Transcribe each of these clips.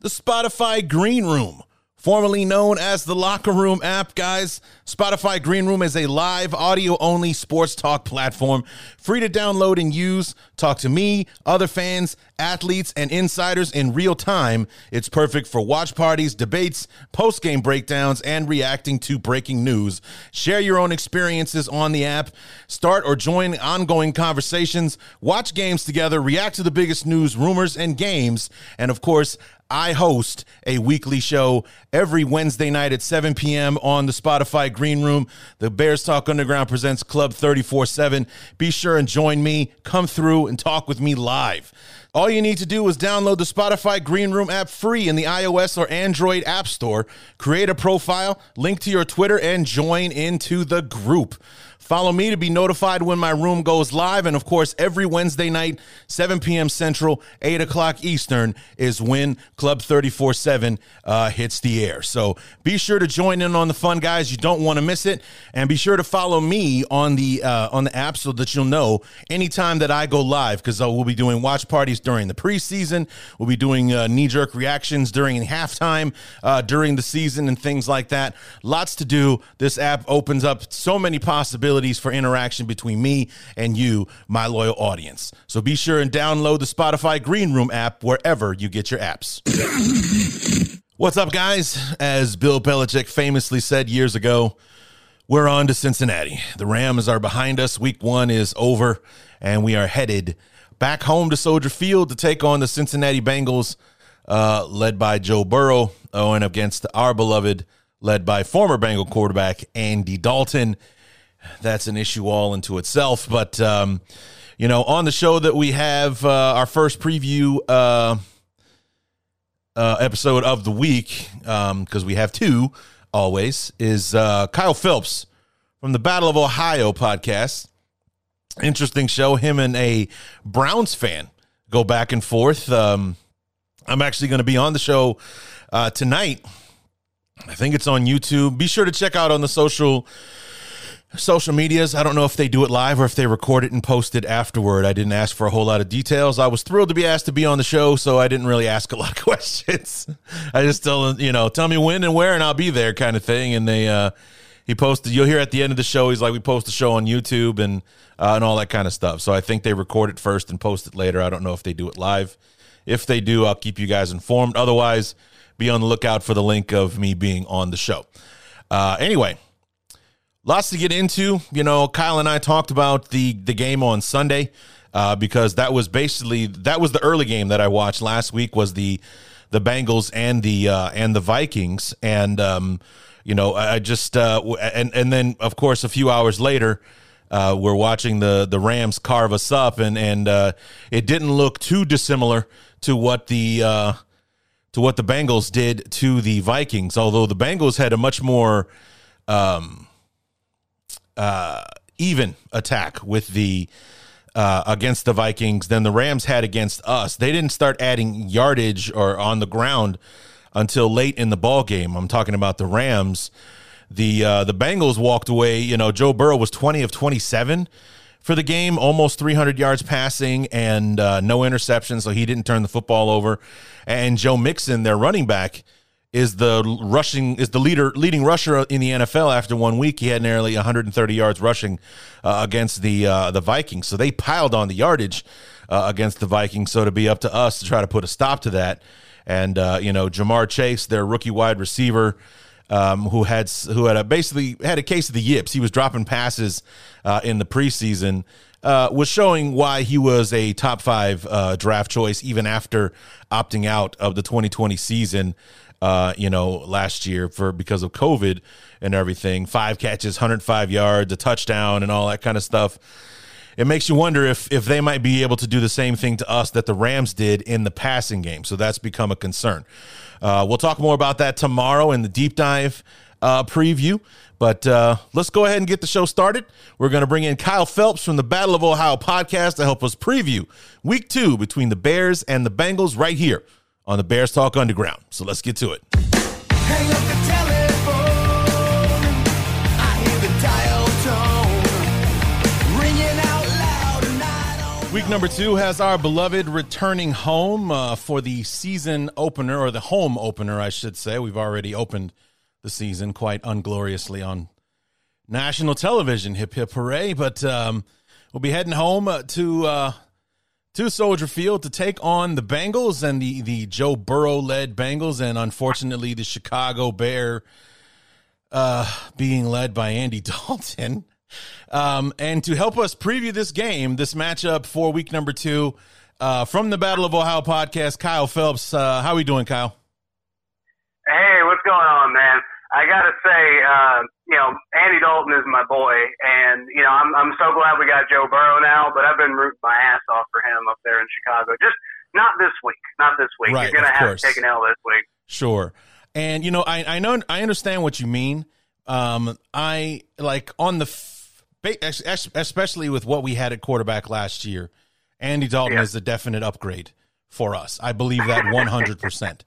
the Spotify Green Room, formerly known as the Locker Room app, guys. Spotify Green Room is a live audio-only sports talk platform, free to download and use. Talk to me, other fans, athletes, and insiders in real time. It's perfect for watch parties, debates, post-game breakdowns, and reacting to breaking news. Share your own experiences on the app. Start or join ongoing conversations. Watch games together. React to the biggest news, rumors, and games. And, of course, I host a weekly show every Wednesday night at 7 p.m. on the Spotify Green Room. The Bears Talk Underground presents Club 347. Be sure and join me. Come through and talk with me live. All you need to do is download the Spotify Green Room app free in the iOS or Android app store. Create a profile, link to your Twitter, and join into the group. Follow me to be notified when my room goes live. And, of course, every Wednesday night, 7 p.m. Central, 8 o'clock Eastern is when Club 347 hits the air. So be sure to join in on the fun, guys. You don't want to miss it. And be sure to follow me on the app so that you'll know anytime that I go live, because we'll be doing watch parties during the preseason. We'll be doing knee-jerk reactions during halftime, during the season, and things like that. Lots to do. This app opens up so many possibilities for interaction between me and you, my loyal audience. So be sure and download the Spotify Green Room app wherever you get your apps. What's up, guys? As Bill Belichick famously said years ago, we're on to Cincinnati. The Rams are behind us. Week one is over, and we are headed back home to Soldier Field to take on the Cincinnati Bengals, led by Joe Burrow, and against our beloved, led by former Bengal quarterback Andy Dalton. That's an issue all into itself, but, you know, on the show that we have our first preview episode of the week, because we have two always, is Kyle Phelps from the Battle of Ohio podcast. Interesting show. Him and a Browns fan go back and forth. I'm actually going to be on the show tonight. I think it's on YouTube. Be sure to check out on the social medias. I don't know if they do it live or if they record it and post it afterward. I didn't ask for a whole lot of details. I was thrilled to be asked to be on the show, so I didn't really ask a lot of questions. I just tell me when and where and I'll be there kind of thing. And they he posted, you'll hear at the end of the show, he's like, we post the show on YouTube and all that kind of stuff. So I think they record it first and post it later. I don't know if they do it live. If they do, I'll keep you guys informed. Otherwise, be on the lookout for the link of me being on the show. Anyway, lots to get into. You know, Kyle and I talked about the game on Sunday because that was the early game that I watched last week, was the Bengals and the Vikings. And, you know, I just and then, of course, a few hours later, we're watching the Rams carve us up. And it didn't look too dissimilar to what the Bengals did to the Vikings, although the Bengals had a much more even attack with the against the Vikings than the Rams had against us. They didn't start adding yardage or on the ground until late in the ball game. I'm talking about the Rams. The Bengals walked away. You know, Joe Burrow was 20 of 27 for the game, almost 300 yards passing and no interceptions, so he didn't turn the football over. And Joe Mixon, their running back, is the leading rusher in the NFL after 1 week. He had nearly 130 yards rushing against the Vikings. So they piled on the yardage against the Vikings. So to be up to us to try to put a stop to that, and Ja'Marr Chase, their rookie wide receiver, who had a case of the yips. He was dropping passes in the preseason. Was showing why he was a top five draft choice even after opting out of the 2020 season. Last year because of COVID and everything. 5 catches, 105 yards, a touchdown, and all that kind of stuff. it makes you wonder if they might be able to do the same thing to us that the Rams did in the passing game. So that's become a concern. We'll talk more about that tomorrow in the deep dive preview. But let's go ahead and get the show started. We're going to bring in Kyle Phelps from the Battle of Ohio podcast to help us preview week 2 between the Bears and the Bengals right here on the Bears Talk Underground. So let's get to it. Hang up the telephone. I hear the dial tone ringing out loud and I don't know. Week number 2 has our beloved returning home for the season opener, or the home opener, I should say. We've already opened the season quite ungloriously on national television. Hip, hip, hooray. But we'll be heading home to Soldier Field to take on the Bengals and the Joe Burrow-led Bengals, and unfortunately the Chicago Bear being led by Andy Dalton. And to help us preview this game, this matchup for week number 2, from the Battle of Ohio podcast, Kyle Phelps. How are we doing, Kyle? Hey, what's going on, man? I gotta say, Andy Dalton is my boy, and I'm so glad we got Joe Burrow now. But I've been rooting my ass off for him up there in Chicago. Just not this week, not this week. Right, you're gonna have to take an L this week. Sure, and I know, I understand what you mean. I like on the especially with what we had at quarterback last year. Andy Dalton is a definite upgrade for us. I believe that 100%.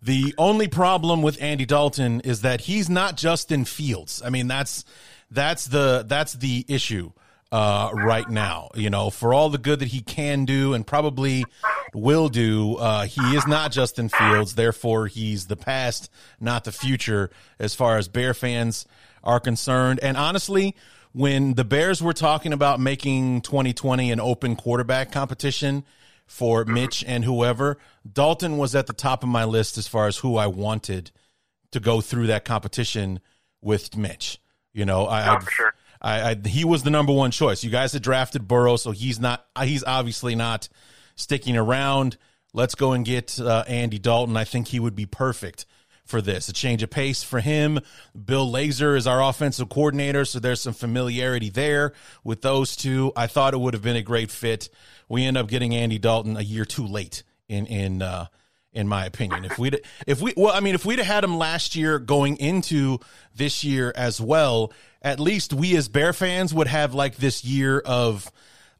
The only problem with Andy Dalton is that he's not Justin Fields. I mean, that's the issue right now. For all the good that he can do and probably will do, he is not Justin Fields. Therefore, he's the past, not the future, as far as Bear fans are concerned. And honestly, when the Bears were talking about making 2020 an open quarterback competition for Mitch and whoever, Dalton was at the top of my list as far as who I wanted to go through that competition with Mitch. He was the number one choice. You guys had drafted Burrow, so he's obviously not sticking around. Let's go and get Andy Dalton. I think he would be perfect for this. A change of pace for him. Bill Lazor is our offensive coordinator, so there's some familiarity there with those two. I thought it would have been a great fit. We end up getting Andy Dalton a year too late, in my opinion. If we'd have had him last year going into this year as well, at least we as Bear fans would have like this year of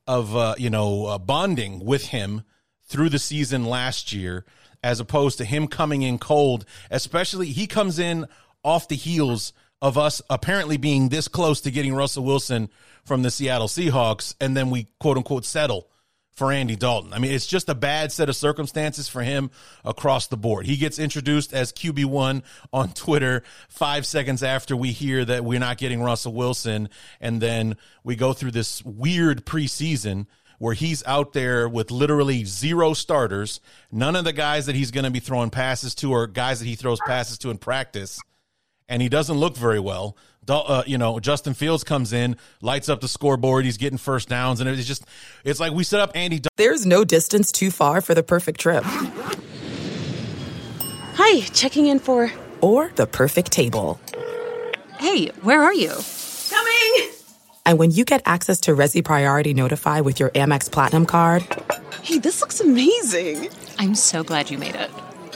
bonding with him through the season last year, as opposed to him coming in cold. Especially, he comes in off the heels of us apparently being this close to getting Russell Wilson from the Seattle Seahawks, and then we, quote-unquote, settle for Andy Dalton. I mean, it's just a bad set of circumstances for him across the board. He gets introduced as QB1 on Twitter 5 seconds after we hear that we're not getting Russell Wilson, and then we go through this weird preseason where he's out there with literally zero starters. None of the guys that he's going to be throwing passes to are guys that he throws passes to in practice, and he doesn't look very well. Justin Fields comes in, lights up the scoreboard, he's getting first downs, and it's like we set up Andy Dalton. There's no distance too far for the perfect trip. Hi, checking in for... Or the perfect table. Hey, where are you? Coming! And when you get access to Resi Priority Notify with your Amex Platinum card... Hey, this looks amazing. I'm so glad you made it.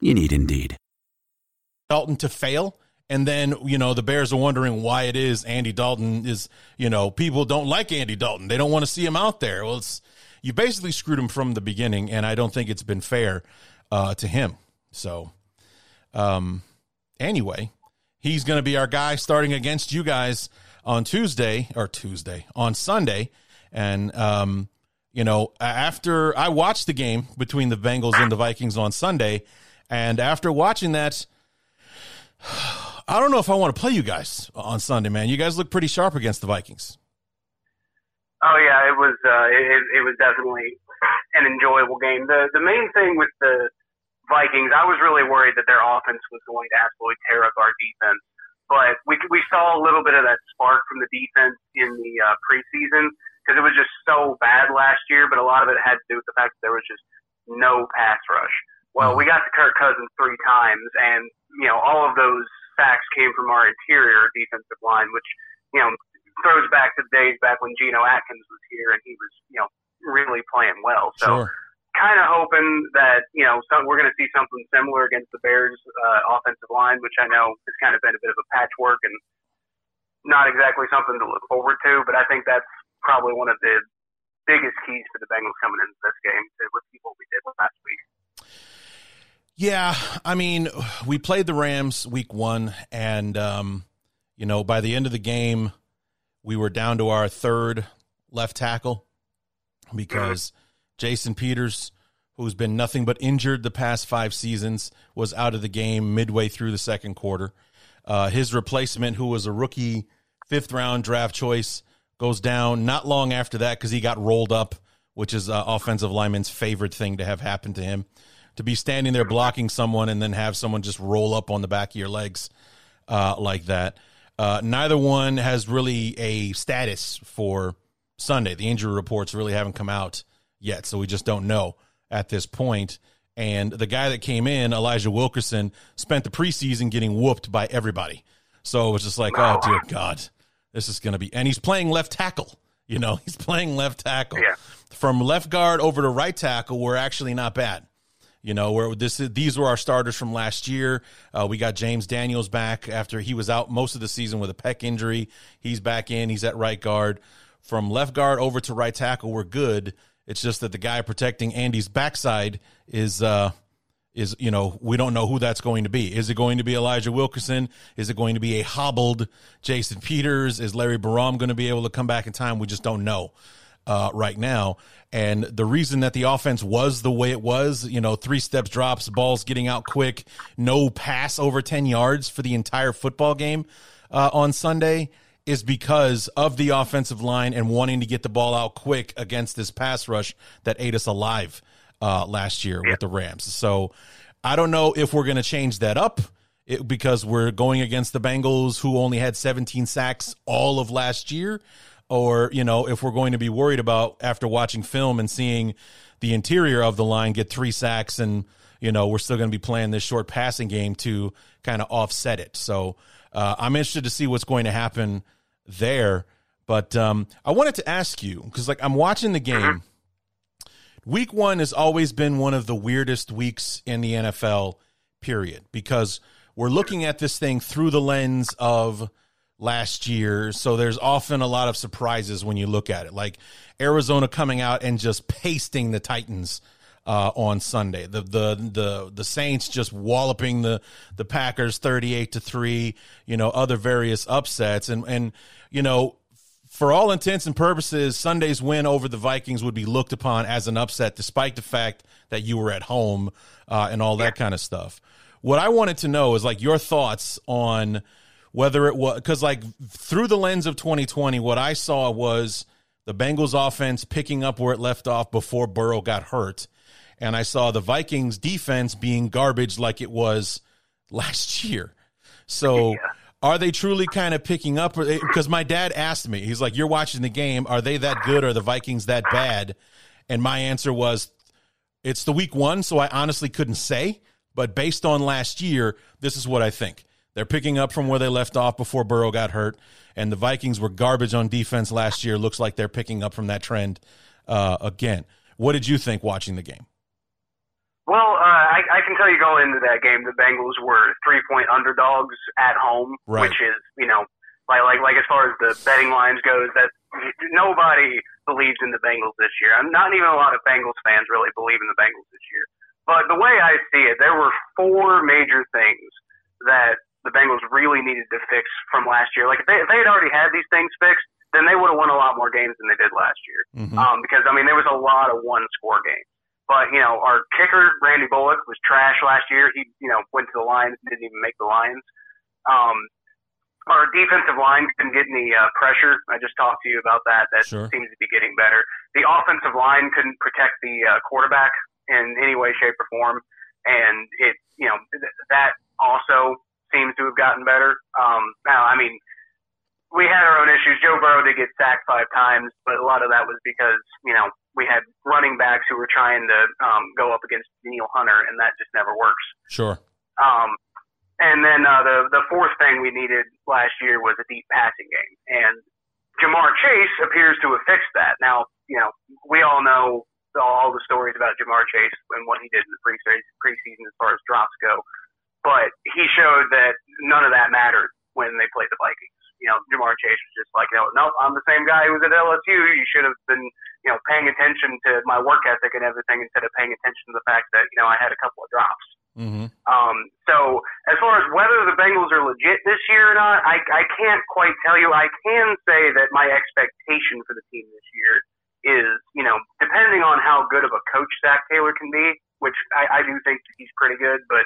You need Indeed. Dalton to fail. And then, the Bears are wondering why it is Andy Dalton is, people don't like Andy Dalton. They don't want to see him out there. Well, it's, you basically screwed him from the beginning, and I don't think it's been fair to him. So anyway, he's going to be our guy starting against you guys on Sunday. And, you know, after I watched the game between the Bengals and the Vikings on Sunday, and after watching that, I don't know if I want to play you guys on Sunday, man. You guys look pretty sharp against the Vikings. Oh yeah, it was it was definitely an enjoyable game. The main thing with the Vikings, I was really worried that their offense was going to absolutely tear up our defense, but we saw a little bit of that spark from the defense in the preseason because it was just so bad last year. But a lot of it had to do with the fact that there was just no pass rush. Well, we got to Kirk Cousins three times, and you know all of those sacks came from our interior defensive line, which you know. Throws back to the days back when Geno Atkins was here and he was, you know, really playing well. So kind of hoping that, you know, we're going to see something similar against the Bears offensive line, which I know has kind of been a bit of a patchwork and not exactly something to look forward to. But I think that's probably one of the biggest keys for the Bengals coming into this game to repeat what we did last week. Yeah, I mean, we played the Rams week one and, you know, by the end of the game, we were down to our third left tackle because Jason Peters, who's been nothing but injured the past five seasons, was out of the game midway through the second quarter. His replacement, who was a rookie fifth-round draft choice, goes down not long after that because he got rolled up, which is offensive lineman's favorite thing to have happen to him, to be standing there blocking someone and then have someone just roll up on the back of your legs like that. Neither one has really a status for Sunday. The injury reports really haven't come out yet, so we just don't know at this point. And the guy that came in, Elijah Wilkinson, spent the preseason getting whooped by everybody. So it was just like, oh, dear God, this is going to be – and he's playing left tackle. You know, he's playing left tackle. Yeah. From left guard over to right tackle, we're actually not bad. You know, where these were our starters from last year. We got James Daniels back after he was out most of the season with a pec injury. He's back in. He's at right guard. From left guard over to right tackle, we're good. It's just that the guy protecting Andy's backside is you know, we don't know who that's going to be. Is it going to be Elijah Wilkinson? Is it going to be a hobbled Jason Peters? Is Larry Barum going to be able to come back in time? We just don't know. Right now, and the reason that the offense was the way it was, you know, three steps drops, balls getting out quick, no pass over 10 yards for the entire football game on Sunday is because of the offensive line and wanting to get the ball out quick against this pass rush that ate us alive last year with the Rams. So I don't know if we're going to change that up because we're going against the Bengals, who only had 17 sacks all of last year. Or, you know, if we're going to be worried about after watching film and seeing the interior of the line get three sacks and, you know, we're still going to be playing this short passing game to kind of offset it. So I'm interested to see what's going to happen there. But I wanted to ask you, because, like, I'm watching the game. Week one has always been one of the weirdest weeks in the NFL, period, because we're looking at this thing through the lens of – last year, so there's often a lot of surprises when you look at it, like Arizona coming out and just pasting the Titans on Sunday, the Saints just walloping the Packers 38-3, you know, other various upsets, and you know, for all intents and purposes, Sunday's win over the Vikings would be looked upon as an upset, despite the fact that you were at home and all that kind of stuff. What I wanted to know is, like, your thoughts on whether it was, because, like, through the lens of 2020, what I saw was the Bengals offense picking up where it left off before Burrow got hurt. And I saw the Vikings defense being garbage like it was last year. So are they truly kind of picking up? Because my dad asked me, he's like, you're watching the game. Are they that good? Or are the Vikings that bad? And my answer was, it's the week one. So I honestly couldn't say, but based on last year, this is what I think. They're picking up from where they left off before Burrow got hurt, and the Vikings were garbage on defense last year. Looks like they're picking up from that trend again. What did you think watching the game? Well, I can tell you going into that game, the Bengals were 3-point underdogs at home, which is, you know, like as far as the betting lines goes, that nobody believes in the Bengals this year. Not even a lot of Bengals fans really believe in the Bengals this year. But the way I see it, there were four major things that the Bengals really needed to fix from last year. Like, if they had already had these things fixed, then they would have won a lot more games than they did last year. Mm-hmm. Because, I mean, there was a lot of one-score games. But, you know, our kicker, Randy Bullock, was trash last year. He, you know, went to the Lions, didn't even make the Lions. Our defensive line couldn't get any pressure. I just talked to you about that. That sure. seems to be getting better. The offensive line couldn't protect the quarterback in any way, shape, or form. And it, you know, that also seems to have gotten better. Now, I mean, we had our own issues. Joe Burrow did get sacked 5 times, but a lot of that was because, you know, we had running backs who were trying to go up against Daniel Hunter, and that just never works. Sure. And then the fourth thing we needed last year was a deep passing game. And Ja'Marr Chase appears to have fixed that. Now, you know, we all know all the stories about Ja'Marr Chase and what he did in the preseason as far as drops go. But he showed that none of that mattered when they played the Vikings. You know, Ja'Marr Chase was just like, nope, I'm the same guy who was at LSU. You should have been, you know, paying attention to my work ethic and everything instead of paying attention to the fact that, you know, I had a couple of drops. Mm-hmm. So as far as whether the Bengals are legit this year or not, I can't quite tell you. I can say that my expectation for the team this year is, you know, depending on how good of a coach Zach Taylor can be, which I do think he's pretty good, but,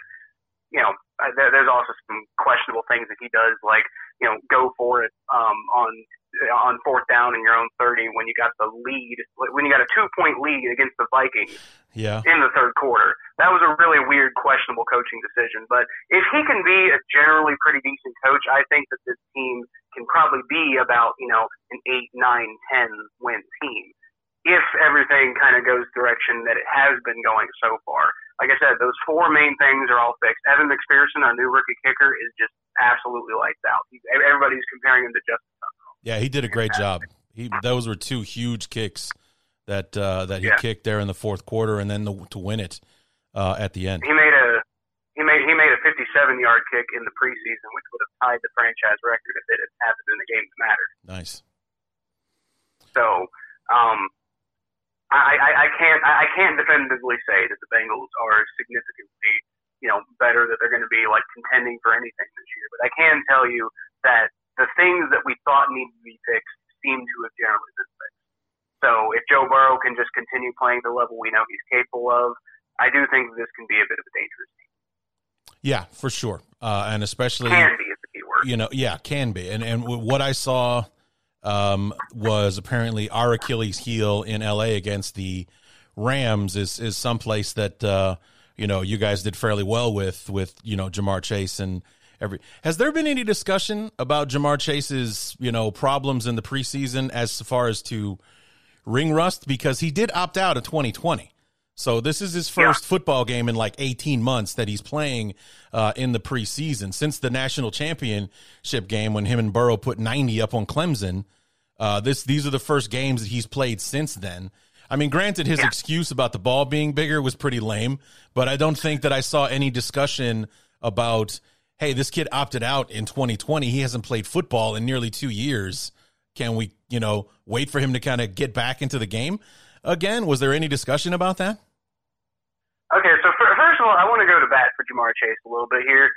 you know, there's also some questionable things that he does, like, you know, go for it on 4th down in your own 30 when you got the lead, when you got a 2-point lead against the Vikings in the third quarter. That was a really weird, questionable coaching decision. But if he can be a generally pretty decent coach, I think that this team can probably be about, you know, an 8, 9, 10 win team if everything kind of goes the direction that it has been going so far. Like I said, those four main things are all fixed. Evan McPherson, our new rookie kicker, is just absolutely lights out. Everybody's comparing him to Justin Tucker. Yeah, he did a great job. Those were 2 huge kicks that he kicked there in the fourth quarter, and then to win it at the end. He made a 57-yard kick in the preseason, which would have tied the franchise record if it had happened in the game that mattered. Nice. So, I can't definitively say that the Bengals are significantly, you know, better, that they're going to be like contending for anything this year. But I can tell you that the things that we thought needed to be fixed seem to have generally been fixed. So if Joe Burrow can just continue playing the level we know he's capable of, I do think this can be a bit of a dangerous team. Yeah, for sure, and especially can be is the key word. You know, yeah, can be, and what I saw. Was apparently our Achilles heel in LA against the Rams is someplace that, you know, you guys did fairly well with, you know, Ja'Marr Chase and has there been any discussion about Ja'Marr Chase's, you know, problems in the preseason as far as to ring rust? Because he did opt out of 2020. So this is his first football game in like 18 months that he's playing in the preseason. Since the national championship game when him and Burrow put 90 up on Clemson, these are the first games that he's played since then. I mean, granted, his excuse about the ball being bigger was pretty lame, but I don't think that I saw any discussion about, hey, this kid opted out in 2020. He hasn't played football in nearly 2 years. Can we, you know, wait for him to kind of get back into the game again? Was there any discussion about that? Okay, so first of all, I want to go to bat for Ja'Marr Chase a little bit here.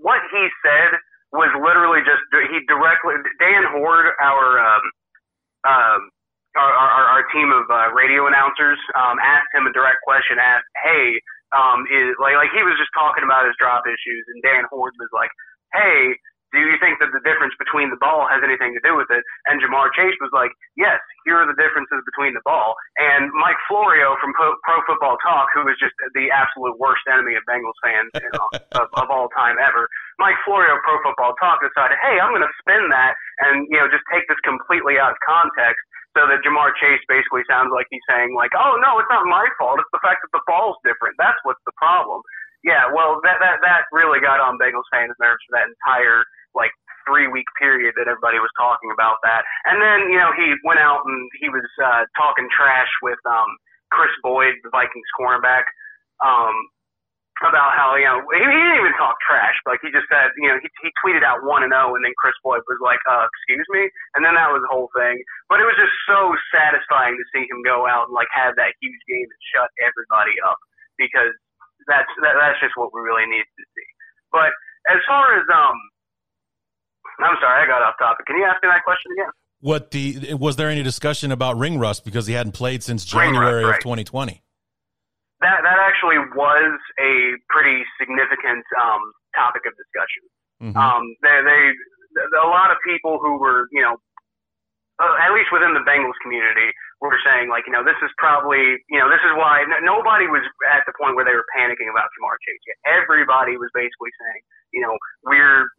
What he said was literally just Dan Hoard, our team of radio announcers, asked him a direct question. Asked, "Hey, is he was just talking about his drop issues?" And Dan Hoard was like, "Hey, do you think that the difference between the ball has anything to do with it?" And Ja'Marr Chase was like, yes, here are the differences between the ball. And Mike Florio from Pro Football Talk, who is just the absolute worst enemy of Bengals fans of all time ever, Mike Florio, Pro Football Talk, decided, hey, I'm going to spin that and, you know, just take this completely out of context so that Ja'Marr Chase basically sounds like he's saying, like, oh, no, it's not my fault. It's the fact that the ball's different. That's what's the problem. Yeah, well, that really got on Bengals fans' nerves for that entire – like 3-week period that everybody was talking about that. And then, you know, he went out and he was talking trash with Chris Boyd, the Vikings cornerback, about how, you know, he didn't even talk trash. Like, he just said, you know, he tweeted out 1-0, and then Chris Boyd was like, excuse me? And then that was the whole thing. But it was just so satisfying to see him go out and, like, have that huge game and shut everybody up, because that's just what we really needed to see. But as far as I'm sorry, I got off topic. Can you ask me that question again? Was there any discussion about ring rust because he hadn't played since January of 2020? That actually was a pretty significant topic of discussion. Mm-hmm. A lot of people who were, you know, at least within the Bengals community, were saying, like, you know, this is probably, you know, this is why nobody was at the point where they were panicking about Ja'Marr Chase yet. Everybody was basically saying, you know, we're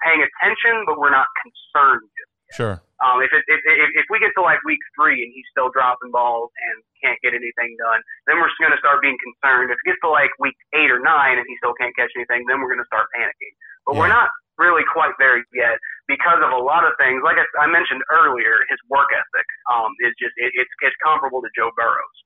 paying attention, but we're not concerned yet. Sure. If we get to like week 3 and he's still dropping balls and can't get anything done, then we're going to start being concerned. If it gets to like week 8 or 9 and he still can't catch anything, then we're going to start panicking. But we're not really quite there yet because of a lot of things. Like I mentioned earlier, his work ethic is just it's comparable to Joe Burrow's,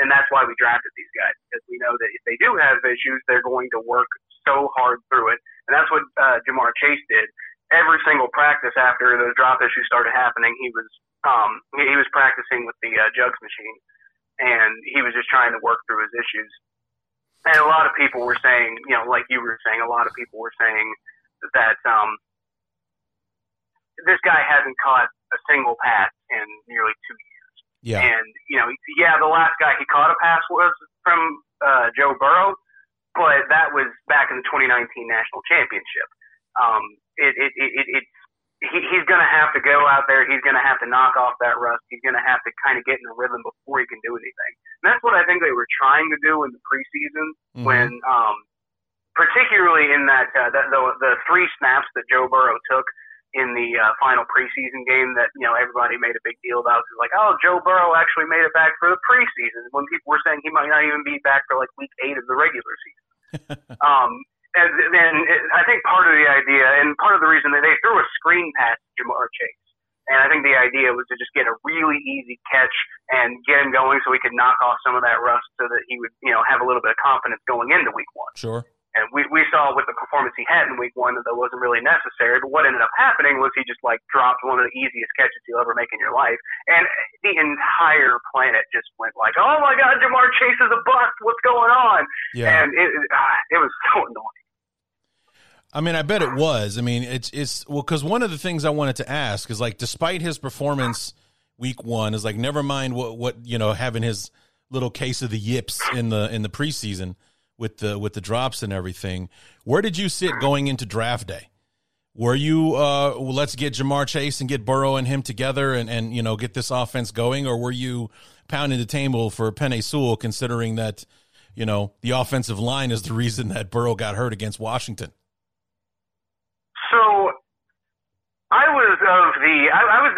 and that's why we drafted these guys, because we know that if they do have issues, they're going to work so hard through it, and that's what Ja'Marr Chase did. Every single practice after the drop issue started happening, he was practicing with the jugs machine, and he was just trying to work through his issues. And a lot of people were saying, you know, like you were saying, a lot of people were saying that this guy hasn't caught a single pass in nearly 2 years. Yeah. And, you know, the last guy he caught a pass was from Joe Burrow, but that was back in the 2019 National Championship. He's going to have to go out there. He's going to have to knock off that rust. He's going to have to kind of get in a rhythm before he can do anything. And that's what I think they were trying to do in the preseason, when, particularly in that the 3 snaps that Joe Burrow took in the final preseason game that, you know, everybody made a big deal about. It was like, oh, Joe Burrow actually made it back for the preseason, when people were saying he might not even be back for like week 8 of the regular season. And then I think part of the idea and part of the reason that they threw a screen pass to Ja'Marr Chase, and I think the idea was to just get a really easy catch and get him going so he could knock off some of that rust so that he would, you know, have a little bit of confidence going into week 1. Sure. And we saw with the performance he had in week 1 that wasn't really necessary, but what ended up happening was he just like dropped one of the easiest catches you'll ever make in your life. And the entire planet just went like, oh my God, Ja'Marr Chase is a bust. What's going on? Yeah. And it was so annoying. I mean, I bet it was. I mean, it's well, because one of the things I wanted to ask is, like, despite his performance week 1 is like, never mind what you know, having his little case of the yips in the preseason with the drops and everything. Where did you sit going into draft day? Were you let's get Ja'Marr Chase and get Burrow and him together and you know, get this offense going, or were you pounding the table for Penei Sewell, considering that, you know, the offensive line is the reason that Burrow got hurt against Washington? So I was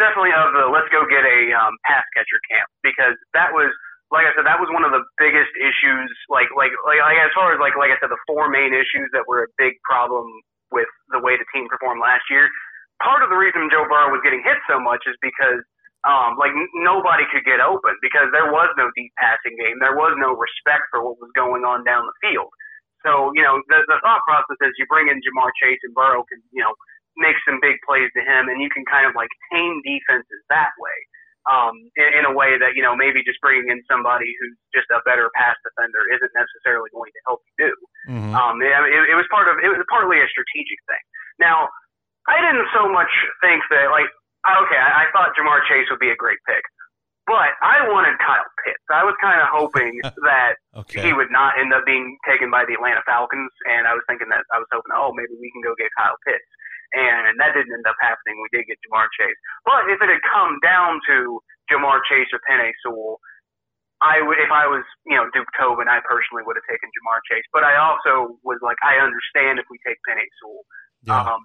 definitely of the let's go get a pass catcher camp, because that was, like I said, that was one of the biggest issues. Like as far as like I said, the 4 main issues that were a big problem with the way the team performed last year. Part of the reason Joe Burrow was getting hit so much is because nobody could get open, because there was no deep passing game. There was no respect for what was going on down the field. So, you know, the thought process is you bring in Ja'Marr Chase and Burrow can, you know, make some big plays to him, and you can kind of like tame defenses that way, in a way that, you know, maybe just bringing in somebody who's just a better pass defender isn't necessarily going to help you do. Mm-hmm. It was partly a strategic thing. Now, I didn't so much think that, like, okay, I thought Ja'Marr Chase would be a great pick. But I wanted Kyle Pitts. I was kind of hoping that he would not end up being taken by the Atlanta Falcons, and I was hoping, oh, maybe we can go get Kyle Pitts. And that didn't end up happening. We did get Ja'Marr Chase. But if it had come down to Ja'Marr Chase or Penei Sewell, if I was, you know, Duke Tobin, I personally would have taken Ja'Marr Chase. But I also was like, I understand if we take Penei Sewell. Yeah.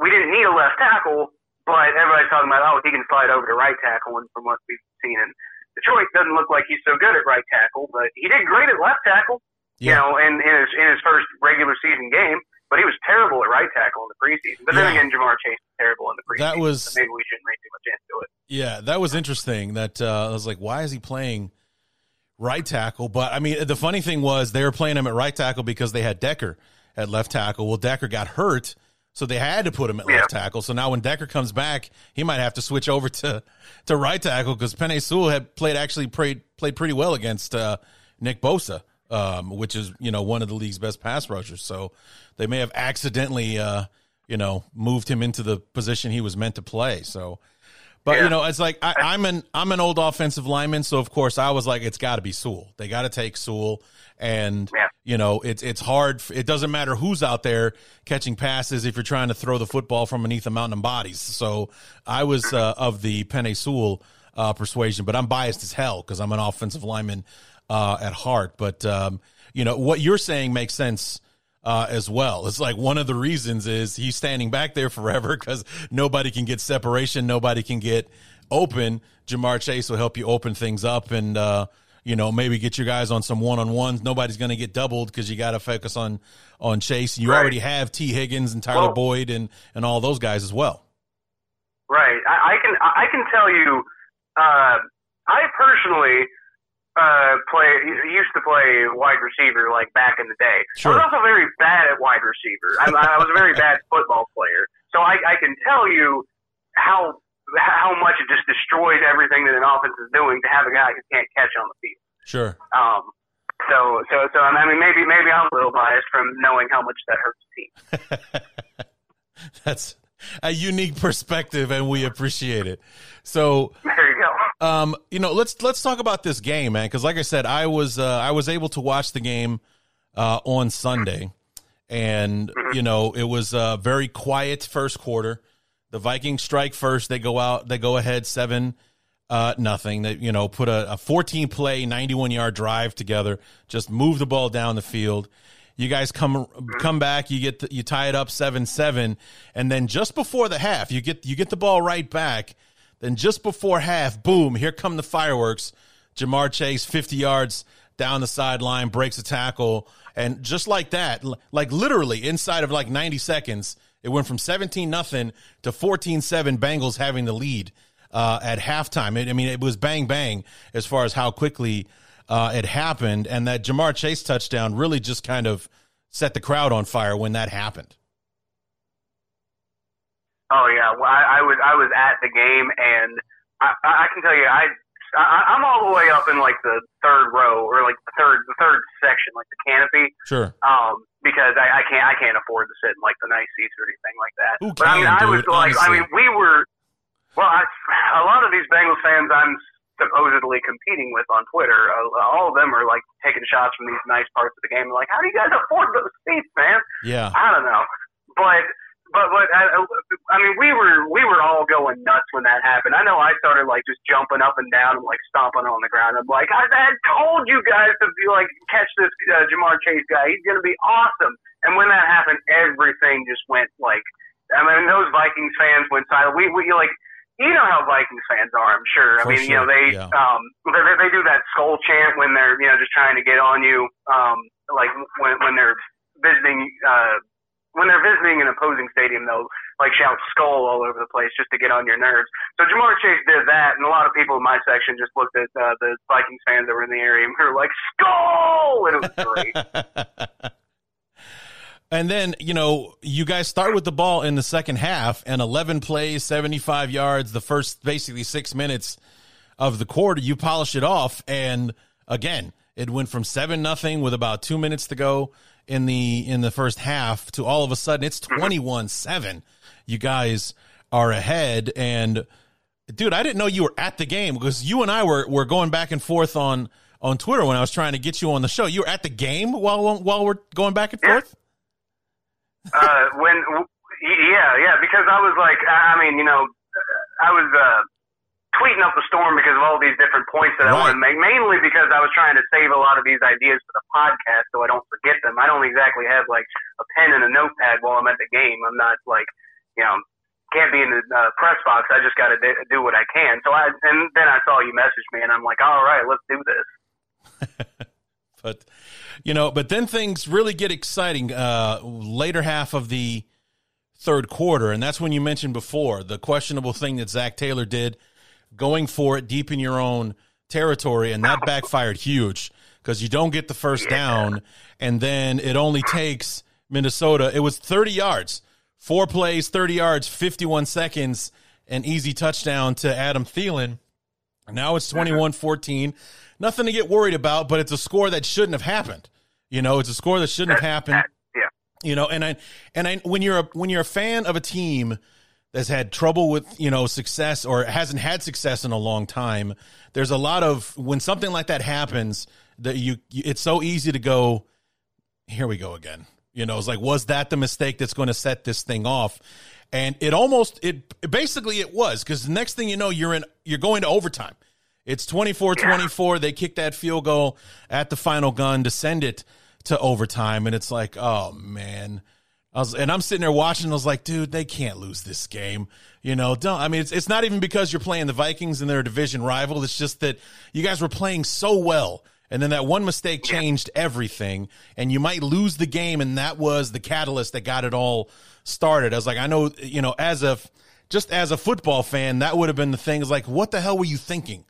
We didn't need a left tackle. But everybody's talking about, oh, he can slide over to right tackle, and from what we've seen in Detroit, doesn't look like he's so good at right tackle, but he did great at left tackle, you know, in his first regular season game, but he was terrible at right tackle in the preseason. But then again, Ja'Marr Chase was terrible in the preseason. That was, so maybe we shouldn't read too much into it. Yeah, that was interesting. That I was like, why is he playing right tackle. But, I mean, the funny thing was they were playing him at right tackle because they had Decker at left tackle. Well, Decker got hurt, so they had to put him at left tackle. So now when Decker comes back, he might have to switch over to right tackle because Penei Sewell had played pretty well against Nick Bosa, which is, you know, one of the league's best pass rushers. So they may have accidentally, moved him into the position he was meant to play. So, but, you know, it's like I'm an old offensive lineman. So, of course, I was like, it's got to be Sewell. They got to take Sewell. And, you know, it's hard. It doesn't matter who's out there catching passes if you're trying to throw the football from beneath a mountain of bodies. So I was of the Penei Sewell persuasion, but I'm biased as hell because I'm an offensive lineman at heart. But, you know, what you're saying makes sense as well. It's like one of the reasons is he's standing back there forever because nobody can get separation. Nobody can get open. Ja'Marr Chase will help you open things up and, you know, maybe get your guys on some one-on-ones. Nobody's going to get doubled because you got to focus on Chase. You already have T. Higgins and Tyler Boyd and all those guys as well. Right. I can tell you, I personally used to play wide receiver like back in the day. Sure. I was also very bad at wide receiver. I was a very bad football player. So I can tell you how much it just destroys everything that an offense is doing to have a guy who can't catch on the field. Sure. So I mean, maybe I'm a little biased from knowing how much that hurts the team. That's a unique perspective, and we appreciate it. So there you go. You know, let's talk about this game, man. Because like I said, I was able to watch the game on Sunday, and you know, it was a very quiet first quarter. The Vikings strike first. They go out. They go ahead 7-0. They, you know, put a 14-play, 91-yard drive together. Just move the ball down the field. You guys come back. You get you tie it up 7-7, and then just before the half, you get the ball right back. Then just before half, boom! Here come the fireworks. Ja'Marr Chase, 50 yards down the sideline, breaks a tackle, and just like that, like literally inside of like 90 seconds. It went from 17-0 to 14-7, Bengals having the lead at halftime. It was bang, bang as far as how quickly it happened. And that Ja'Marr Chase touchdown really just kind of set the crowd on fire when that happened. Oh, yeah. Well, I was at the game, and I can tell you, I'm all the way up in, like, the third row or, like, the third section, like the canopy. Sure. Because I can't afford to sit in, like, the nice seats or anything like that. Who can, but, I mean, dude, I was, like, honestly. I mean, we were – well, a lot of these Bengals fans I'm supposedly competing with on Twitter, all of them are, like, taking shots from these nice parts of the game. Like, how do you guys afford those seats, man? Yeah. I don't know. But we were all going nuts when that happened. I know I started, like, just jumping up and down and, like, stomping on the ground. I'm like, I had told you guys to be like, catch this Ja'Marr Chase guy. He's going to be awesome. And when that happened, everything just went, like, I mean, those Vikings fans went silent. We like, you know how Vikings fans are, I'm sure. I mean, you know, they do that skull chant when they're, you know, just trying to get on you, like when they're visiting. When they're visiting an opposing stadium, they'll, like, shout skull all over the place just to get on your nerves. So Ja'Marr Chase did that, and a lot of people in my section just looked at the Vikings fans that were in the area, and we were like, skull! And it was great. And then, you know, you guys start with the ball in the second half, and 11 plays, 75 yards, the first basically 6 minutes of the quarter, you polish it off, and again, it went from 7-0 with about 2 minutes to go in the first half to all of a sudden it's 21-7. You guys are ahead. And dude, I didn't know you were at the game because you and I were going back and forth on Twitter when I was trying to get you on the show. You were at the game while we're going back and forth? Because I was like, I mean, you know, I was tweeting up a storm because of all these different points that I want to make, mainly because I was trying to save a lot of these ideas for the podcast so I don't forget them. I don't exactly have, like, a pen and a notepad while I'm at the game. I'm not, like, you know, can't be in the press box. I just got to do what I can. So then I saw you message me, and I'm like, all right, let's do this. But, you know, but then things really get exciting later half of the third quarter, and that's when you mentioned before the questionable thing that Zach Taylor did, going for it deep in your own territory, and that backfired huge because you don't get the first down, and then it only takes Minnesota. It was 30 yards, 4 plays, 30 yards, 51 seconds, an easy touchdown to Adam Thielen. Now it's 21-14. Nothing to get worried about, but it's a score that shouldn't have happened. You know, it's a score that shouldn't have happened. You know, and I when you're a fan of a team that's had trouble with, you know, success or hasn't had success in a long time, there's a lot of, when something like that happens, that you it's so easy to go, here we go again. You know, it's like, was that the mistake that's going to set this thing off? And it basically was, because the next thing you know, you're going to overtime. It's 24-24. They kick that field goal at the final gun to send it to overtime. And it's like, oh man, I'm sitting there watching. I was like, dude, they can't lose this game. You know, it's not even because you're playing the Vikings and they're a division rival. It's just that you guys were playing so well. And then that one mistake changed everything, and you might lose the game. And that was the catalyst that got it all started. I was like, I know, you know, as a football fan, that would have been the thing. Is like, what the hell were you thinking?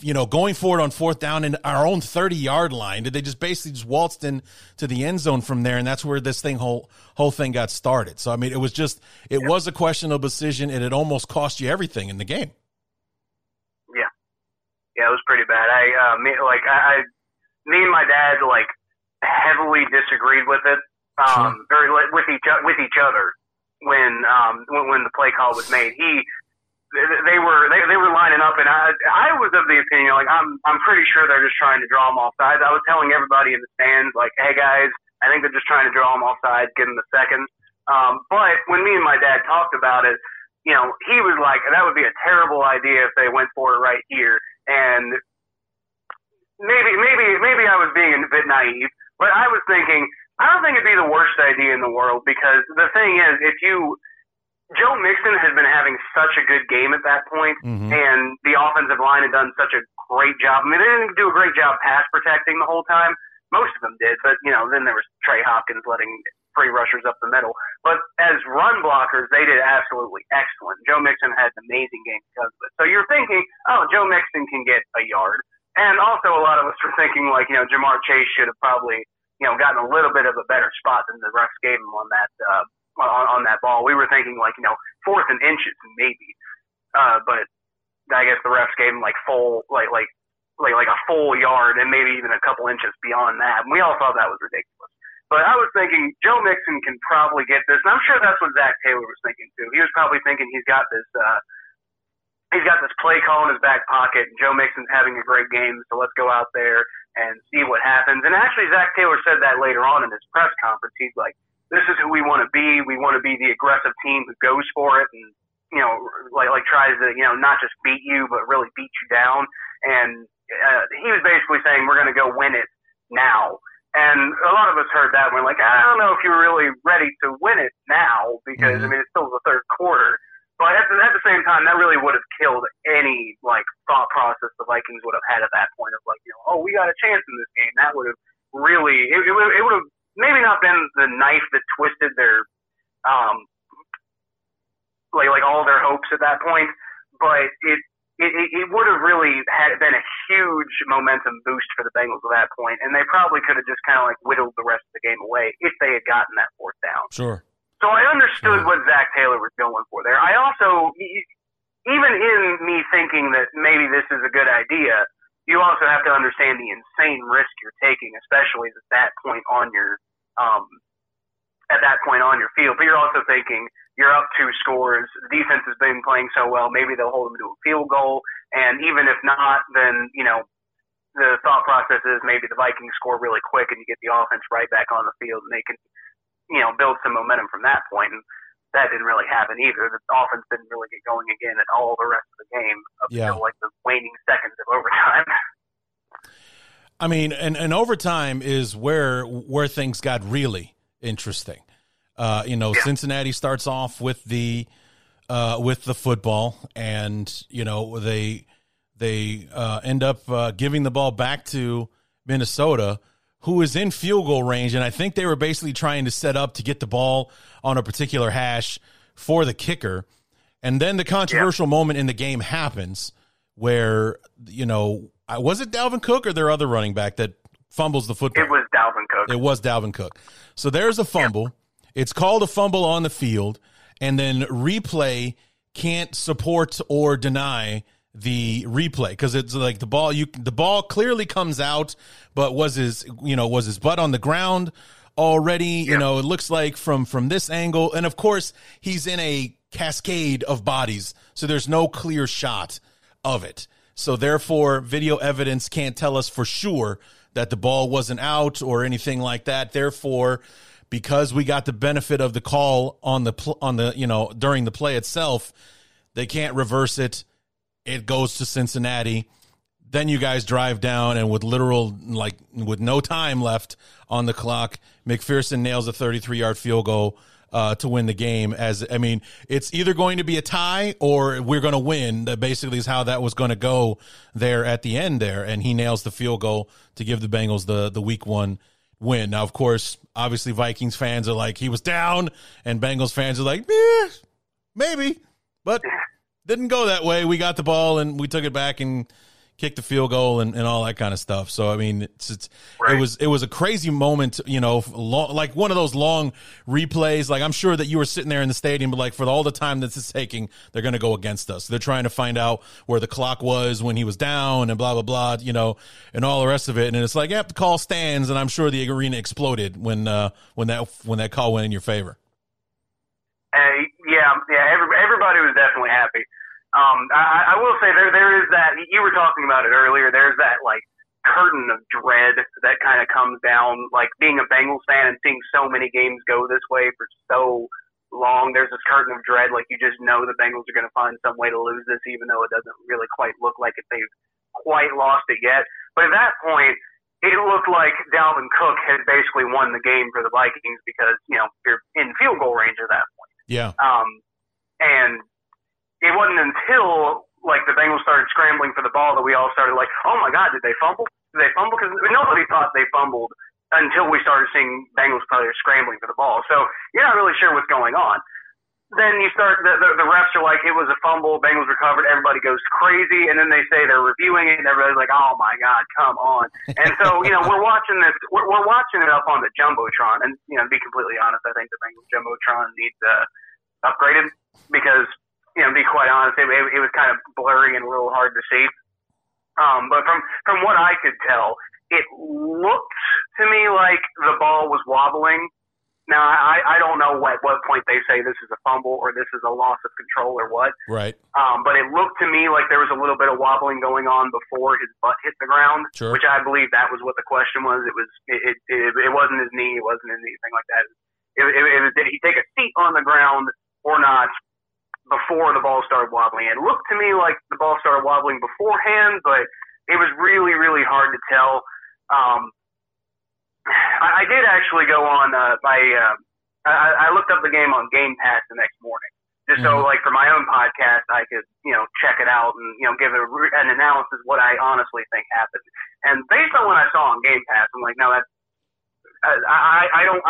You know, going forward on 4th down in our own 30-yard line. Did they just basically just waltzed in to the end zone from there? And that's where this thing whole thing got started. So I mean, it was a questionable decision, and it almost cost you everything in the game. Yeah, it was pretty bad. Me and my dad like heavily disagreed with it, very with each other when the play call was made. They were lining up, and I was of the opinion like I'm pretty sure they're just trying to draw them off sides. I was telling everybody in the stands like, hey guys, I think they're just trying to draw them off sides, give them a second. But when me and my dad talked about it, you know, he was like, that would be a terrible idea if they went for it right here. And maybe I was being a bit naive, but I was thinking, I don't think it'd be the worst idea in the world, because the thing is, Joe Mixon has been having such a good game at that point, and the offensive line had done such a great job. I mean, they didn't do a great job pass protecting the whole time. Most of them did, but, you know, then there was Trey Hopkins letting free rushers up the middle. But as run blockers, they did absolutely excellent. Joe Mixon had an amazing game because of it. So you're thinking, oh, Joe Mixon can get a yard. And also a lot of us were thinking, like, you know, Ja'Marr Chase should have probably, you know, gotten a little bit of a better spot than the refs gave him on that ball. We were thinking, like, you know, 4th and inches maybe. But I guess the refs gave him, like, full a full yard and maybe even a couple inches beyond that. And we all thought that was ridiculous. But I was thinking Joe Mixon can probably get this, and I'm sure that's what Zach Taylor was thinking too. He was probably thinking he's got this play call in his back pocket, and Joe Mixon's having a great game, so let's go out there and see what happens. And actually, Zach Taylor said that later on in his press conference. He's like, "This is who we want to be. We want to be the aggressive team who goes for it, and you know, like tries to, you know, not just beat you, but really beat you down." And he was basically saying, "We're going to go win it now." And a lot of us heard that, and we're like, I don't know if you're really ready to win it now, because, I mean, it's still the 3rd quarter. But at the same time, that really would have killed any, like, thought process the Vikings would have had at that point of, like, you know, oh, we got a chance in this game. That would have really – it would have maybe not been the knife that twisted their like all their hopes at that point, but it would have really had been a huge momentum boost for the Bengals at that point, and they probably could have just kind of like whittled the rest of the game away if they had gotten that 4th down. Sure. So I understood what Zach Taylor was going for there. I also, even in me thinking that maybe this is a good idea, you also have to understand the insane risk you're taking, especially at that point on your field. But you're also thinking, you're up 2 scores. The defense has been playing so well. Maybe they'll hold them to a field goal. And even if not, then, you know, the thought process is maybe the Vikings score really quick and you get the offense right back on the field and they can, you know, build some momentum from that point. And that didn't really happen either. The offense didn't really get going again at all the rest of the game until like the waning seconds of overtime. I mean, and overtime is where things got really interesting. Cincinnati starts off with the football, and you know they end up giving the ball back to Minnesota, who is in field goal range, and I think they were basically trying to set up to get the ball on a particular hash for the kicker, and then the controversial moment in the game happens, where you know Was it Dalvin Cook or their other running back that fumbles the football? It was Dalvin Cook. It was Dalvin Cook. So there's a fumble. Yeah. It's called a fumble on the field, and then replay can't support or deny the replay because it's like the ball clearly comes out, but was his butt on the ground already? Yeah. You know, it looks like from this angle, and of course he's in a cascade of bodies, so there's no clear shot of it. So therefore, video evidence can't tell us for sure that the ball wasn't out or anything like that. Therefore, because we got the benefit of the call on the during the play itself, they can't reverse it. It goes to Cincinnati. Then you guys drive down, and with no time left on the clock, McPherson nails a 33-yard field goal to win the game. It's either going to be a tie or we're going to win. That basically is how that was going to go there at the end there. And he nails the field goal to give the Bengals the week one win. Now, of course, obviously Vikings fans are like, he was down, and Bengals fans are like, eh, maybe, but didn't go that way. We got the ball and we took it back and kicked the field goal and all that kind of stuff. So, right. It was a crazy moment, like one of those long replays. Like, I'm sure that you were sitting there in the stadium, but like for all the time that this is taking, they're going to go against us. They're trying to find out where the clock was when he was down and blah, blah, blah, and all the rest of it. And it's like, yep, the call stands. And I'm sure the arena exploded when that call went in your favor. Everybody was definitely happy. I will say there is that, you were talking about it earlier, there's that like curtain of dread that kind of comes down, like being a Bengals fan and seeing so many games go this way for so long, there's this curtain of dread, like you just know the Bengals are going to find some way to lose this, even though it doesn't really quite look like it, they've quite lost it yet. But at that point, it looked like Dalvin Cook had basically won the game for the Vikings because, you're in field goal range at that point. Yeah. And it wasn't until like the Bengals started scrambling for the ball that we all started like, oh my God, did they fumble? Did they fumble? Because nobody thought they fumbled until we started seeing Bengals players scrambling for the ball. So you're not really sure what's going on. Then you start, the refs are like, it was a fumble, Bengals recovered, everybody goes crazy, and then they say they're reviewing it, and everybody's like, oh my God, come on. And so, we're watching it up on the Jumbotron, and to be completely honest, I think the Bengals Jumbotron needs upgraded because, to be quite honest, it was kind of blurry and a little hard to see. But from what I could tell, it looked to me like the ball was wobbling. Now, I don't know what point they say this is a fumble or this is a loss of control or what. Right. But it looked to me like there was a little bit of wobbling going on before his butt hit the ground, sure. Which I believe that was what the question was. It wasn't his knee. It wasn't anything like that. It was, did he take a seat on the ground or not? Before the ball started wobbling. It looked to me like the ball started wobbling beforehand, but it was really, really hard to tell. I did actually go on I looked up the game on Game Pass the next morning, just so like for my own podcast, I could, check it out and, give an analysis what I honestly think happened. And based on what I saw on Game Pass, I'm like, no, that's, I don't,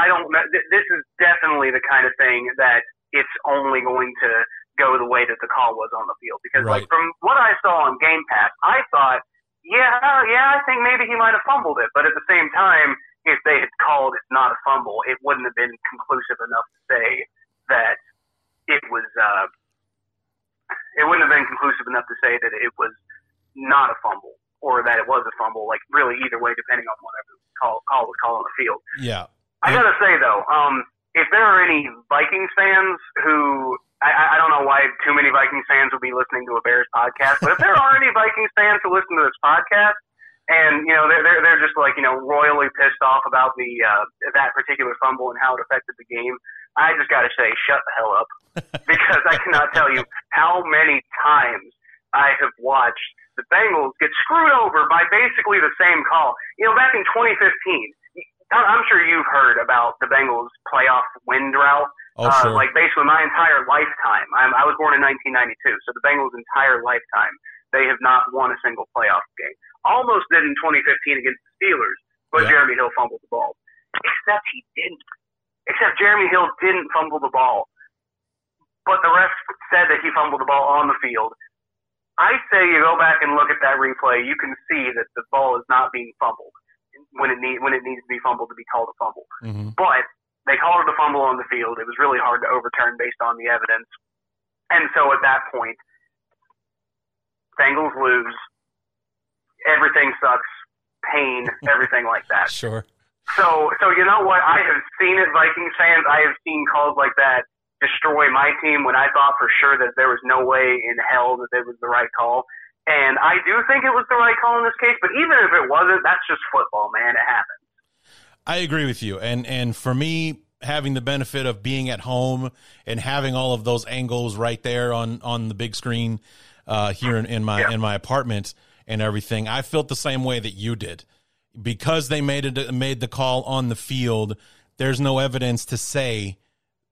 this is definitely the kind of thing that it's only going to go the way that the call was on the field. Because right. Like from what I saw on Game Pass, I thought, I think maybe he might have fumbled it. But at the same time, if they had called it not a fumble, it wouldn't have been conclusive enough to say that it was – it wouldn't have been conclusive enough to say that it was not a fumble or that it was a fumble, like really either way, depending on whatever call was called on the field. Yeah. I got to say, though – if there are any Vikings fans who I don't know why too many Vikings fans will be listening to a Bears podcast, but if there are any Vikings fans who listen to this podcast and they're just like royally pissed off about the that particular fumble and how it affected the game, I just got to say shut the hell up because I cannot tell you how many times I have watched the Bengals get screwed over by basically the same call. Back in 2015. I'm sure you've heard about the Bengals' playoff win drought. Oh, sure. Like, basically my entire lifetime. I was born in 1992, so the Bengals' entire lifetime, they have not won a single playoff game. Almost did in 2015 against the Steelers, but yeah. Jeremy Hill fumbled the ball. Except he didn't. Except Jeremy Hill didn't fumble the ball. But the refs said that he fumbled the ball on the field. I say you go back and look at that replay. You can see that the ball is not being fumbled when it needs to be fumbled to be called a fumble. Mm-hmm. But they called it a fumble on the field. It was really hard to overturn based on the evidence. And so at that point, Bengals lose. Everything sucks. Pain. Everything like that. Sure. So you know what? I have seen it, Vikings fans. I have seen calls like that destroy my team when I thought for sure that there was no way in hell that it was the right call. And I do think it was the right call in this case, but even if it wasn't, that's just football, man. It happens. I agree with you. And for me, having the benefit of being at home and having all of those angles right there on the big screen here in my apartment and everything, I felt the same way that you did. Because they made the call on the field, there's no evidence to say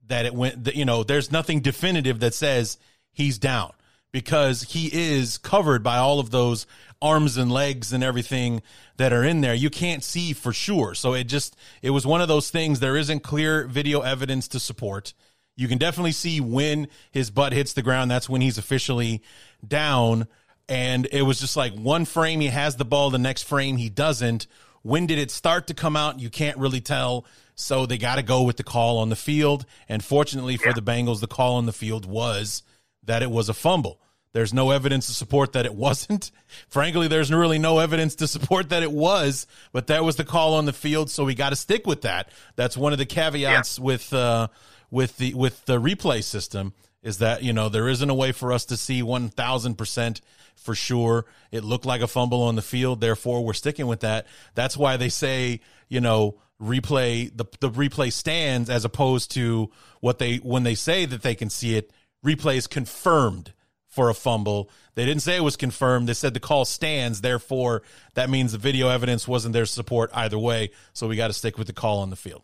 that it went, you know, there's nothing definitive that says he's down because he is covered by all of those arms and legs and everything that are in there. You can't see for sure. So it was one of those things. There isn't clear video evidence to support. You can definitely see when his butt hits the ground. That's when he's officially down. And it was just like one frame he has the ball, the next frame he doesn't. When did it start to come out? You can't really tell. So they got to go with the call on the field. And fortunately for the Bengals, the call on the field was that it was a fumble. There's no evidence to support that it wasn't. Frankly, there's really no evidence to support that it was, but that was the call on the field. So we got to stick with that. That's one of the caveats with the replay system is that, you know, there isn't a way for us to see 1,000% for sure. It looked like a fumble on the field. Therefore, we're sticking with that. That's why they say, you know, replay the replay stands as opposed to when they say that they can see it. Replay is confirmed for a fumble. They didn't say it was confirmed. They said the call stands. Therefore, that means the video evidence wasn't there to support either way. So we got to stick with the call on the field.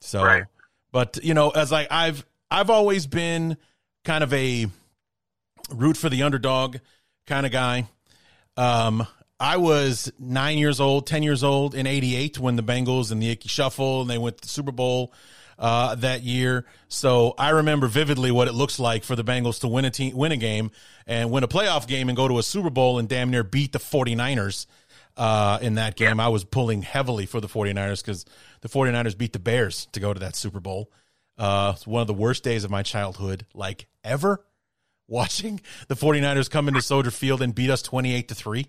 So, right. But you know, as I've always been kind of a root for the underdog kind of guy. I was 10 years old in '88 when the Bengals and the Icky Shuffle and they went to the Super Bowl that year. So I remember vividly what it looks like for the Bengals to win a game and win a playoff game and go to a Super Bowl and damn near beat the 49ers in that game. I was pulling heavily for the 49ers because the 49ers beat the Bears to go to that Super Bowl. It's one of the worst days of my childhood, like ever, watching the 49ers come into Soldier Field and beat us 28-3.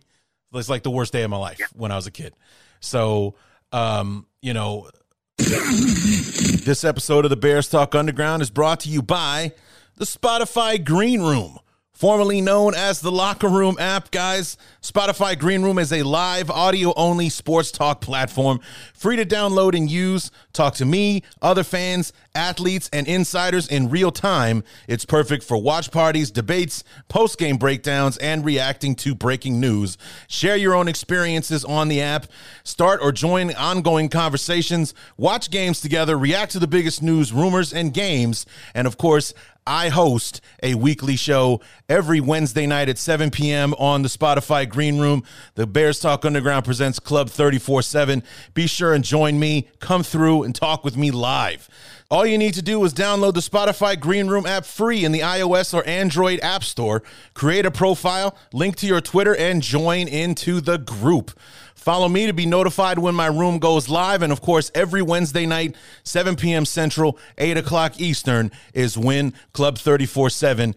It's like the worst day of my life when I was a kid. So, you know, this episode of the Bears Talk Underground is brought to you by the Spotify Green Room, formerly known as the Locker Room app, guys. Spotify Green Room is a live audio-only sports talk platform, free to download and use. Talk to me, other fans, athletes, and insiders in real time. It's perfect for watch parties, debates, post-game breakdowns, and reacting to breaking news. Share your own experiences on the app. Start or join ongoing conversations. Watch games together. React to the biggest news, rumors, and games. And, of course, I host a weekly show every Wednesday night at 7 p.m. on the Spotify Green Room. The Bears Talk Underground presents Club 347. Be sure and join me. Come through and talk with me live. All you need to do is download the Spotify Green Room app free in the iOS or Android app store. Create a profile, link to your Twitter, and join into the group. Follow me to be notified when my room goes live. And, of course, every Wednesday night, 7 p.m. Central, 8 o'clock Eastern is when Club 347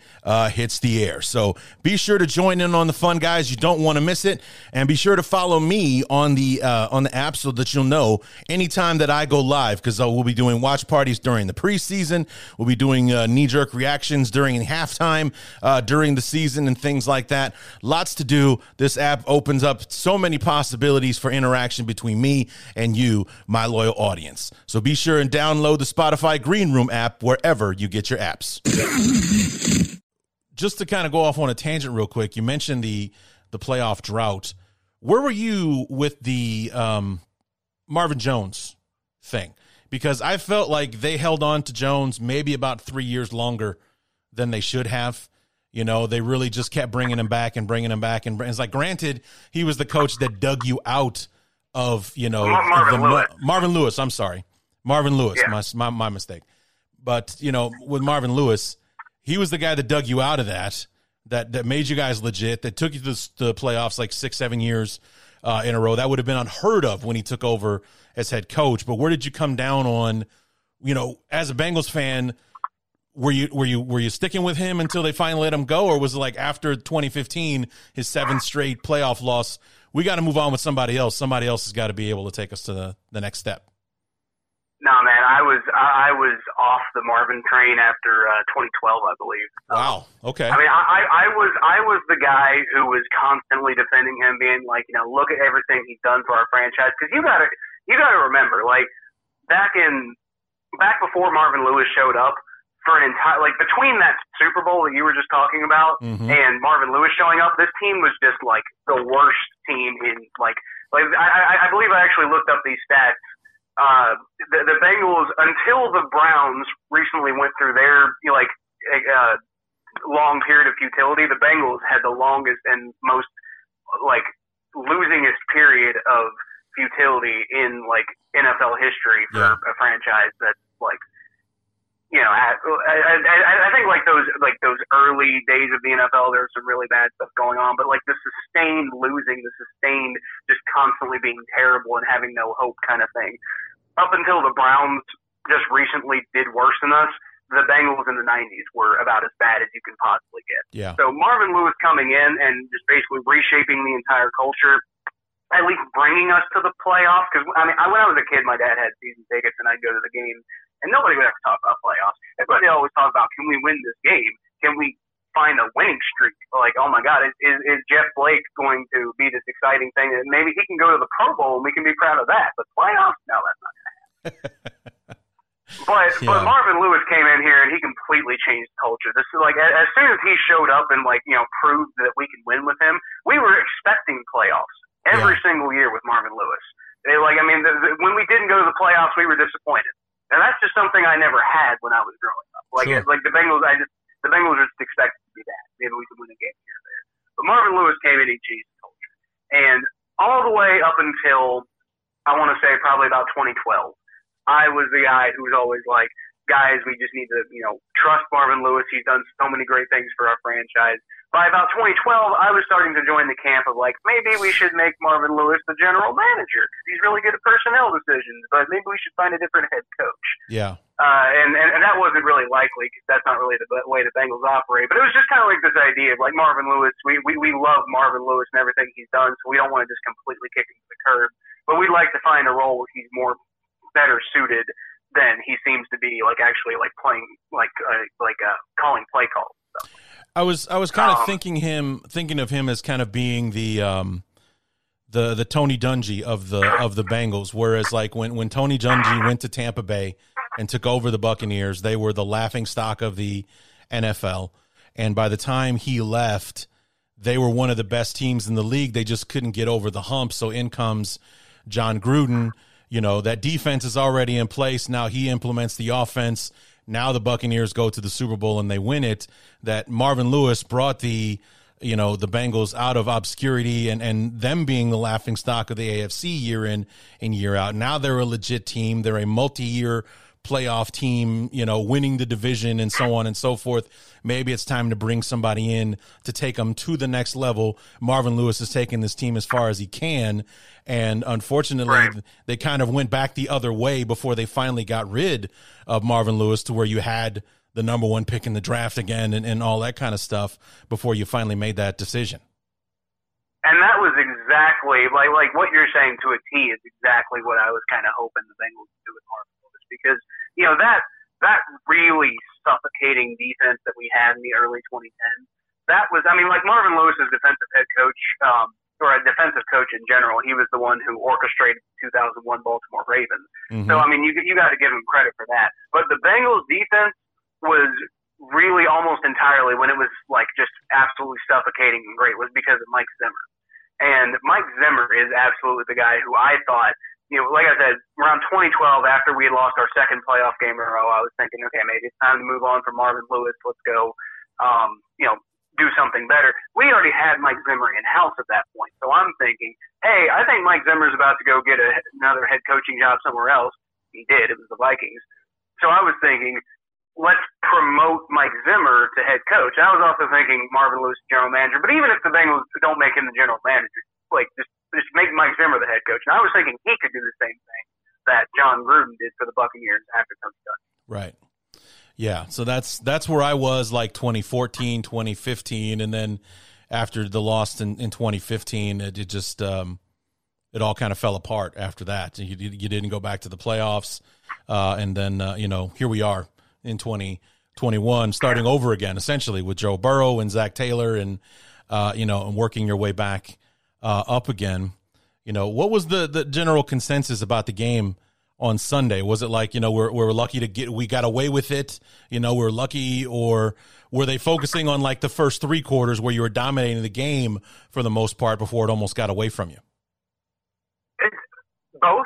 hits the air. So be sure to join in on the fun, guys. You don't want to miss it. And be sure to follow me on the app so that you'll know anytime that I go live, because we'll be doing watch parties during the preseason. We'll be doing knee-jerk reactions during halftime, during the season, and things like that. Lots to do. This app opens up so many possibilities for interaction between me and you, my loyal audience. So be sure and download the Spotify Green Room app wherever you get your apps. Just to kind of go off on a tangent real quick, you mentioned the playoff drought. Where were you with the Marvin Jones thing? Because I felt like they held on to Jones maybe about 3 years longer than they should have. You know, they really just kept bringing him back. And it's like, granted, he was the coach that dug you out of, you know, Marvin Lewis. I'm sorry. Marvin Lewis. Yeah. My mistake. But, you know, with Marvin Lewis, he was the guy that dug you out of that. that made you guys legit, that took you to the playoffs like 6-7 years in a row. That would have been unheard of when he took over as head coach. But where did you come down on, you know, as a Bengals fan, were you sticking with him until they finally let him go? Or was it like after 2015, his 7th straight playoff loss, we got to move on with somebody else. Somebody else has got to be able to take us to the next step. No, man, I was off the Marvin train after 2012, I believe. Wow. Okay. I mean, I was the guy who was constantly defending him, being like, you know, look at everything he's done for our franchise. Because you gotta remember, like back before Marvin Lewis showed up for an entire, like between that Super Bowl that you were just talking about and Marvin Lewis showing up, this team was just like the worst team in like I believe I actually looked up these stats. The Bengals, until the Browns recently went through their long period of futility, the Bengals had the longest and most losingest period of futility in NFL history for a franchise that's I think those early days of the NFL, there was some really bad stuff going on, but the sustained losing, the sustained just constantly being terrible and having no hope kind of thing. Up until the Browns just recently did worse than us, the Bengals in the 90s were about as bad as you can possibly get. Yeah. So Marvin Lewis coming in and just basically reshaping the entire culture, at least bringing us to the playoffs. Because, I mean, when I was a kid, my dad had season tickets, and I'd go to the game, and nobody would ever talk about playoffs. Everybody always talked about, can we win this game? Can we find a winning streak? Like, oh, my God, is Jeff Blake going to be this exciting thing? And maybe he can go to the Pro Bowl, and we can be proud of that. But playoffs? No, that's not going to happen. But Marvin Lewis came in here, and he completely changed the culture. This is as soon as he showed up and, proved that we can win with him, we were expecting playoffs. Every single year with Marvin Lewis. When we didn't go to the playoffs, we were disappointed. And that's just something I never had when I was growing up. The Bengals are just expected to be that. Maybe we could win a game here or there. But Marvin Lewis came in and changed the culture. And all the way up until, I want to say, probably about 2012, I was the guy who was always like, guys, we just need to, trust Marvin Lewis. He's done so many great things for our franchise. By about 2012, I was starting to join the camp of maybe we should make Marvin Lewis the general manager. He's really good at personnel decisions, but maybe we should find a different head coach. Yeah. And that wasn't really likely because that's not really the way the Bengals operate. But it was just kind of this idea of Marvin Lewis. We love Marvin Lewis and everything he's done, so we don't want to just completely kick him to the curb. But we'd like to find a role where he's better suited than he seems to be, calling play calls. So. I was kind of thinking of him as kind of being the Tony Dungy of the Bengals. Whereas when Tony Dungy went to Tampa Bay and took over the Buccaneers, they were the laughing stock of the NFL. And by the time he left, they were one of the best teams in the league. They just couldn't get over the hump. So in comes John Gruden. That defense is already in place. Now he implements the offense. Now the Buccaneers go to the Super Bowl and they win it. That Marvin Lewis brought the Bengals out of obscurity and them being the laughing stock of the AFC year in and year out. Now they're a legit team. They're a multi-year playoff team, winning the division and so on and so forth. Maybe it's time to bring somebody in to take them to the next level. Marvin Lewis has taken this team as far as he can. And unfortunately, They kind of went back the other way before they finally got rid of Marvin Lewis, to where you had the number one pick in the draft again and all that kind of stuff before you finally made that decision. And that was exactly like what you're saying to a T is exactly what I was kind of hoping the Bengals would do with Marvin. Because, that really suffocating defense that we had in the early 2010s, that was, Marvin Lewis is defensive head coach, or a defensive coach in general. He was the one who orchestrated the 2001 Baltimore Ravens. Mm-hmm. So, you got to give him credit for that. But the Bengals defense was really almost entirely, when it was just absolutely suffocating and great, was because of Mike Zimmer. And Mike Zimmer is absolutely the guy who I thought, like I said, around 2012, after we had lost our second playoff game in a row, I was thinking, okay, maybe it's time to move on from Marvin Lewis. Let's go, do something better. We already had Mike Zimmer in-house at that point. So I'm thinking, hey, I think Mike Zimmer's about to go get another head coaching job somewhere else. He did. It was the Vikings. So I was thinking, let's promote Mike Mike Zimmer to head coach. I was also thinking Marvin Lewis, general manager. But even if the Bengals don't make him the general manager, like just make Mike Zimmer the head coach. And I was thinking he could do the same thing that John Gruden did for the Buccaneers after Tony Dunn. Right. Yeah. So that's where I was like 2014, 2015, and then after the loss in 2015, it just it all kind of fell apart after that. You didn't go back to the playoffs, and then here we are in 2021, starting over again essentially with Joe Burrow and Zach Taylor, and and working your way back up again. What was the general consensus about the game on Sunday? Was it like, we're lucky we got away with it, we're lucky, or were they focusing on like the first three quarters where you were dominating the game for the most part before it almost got away from you? It's both,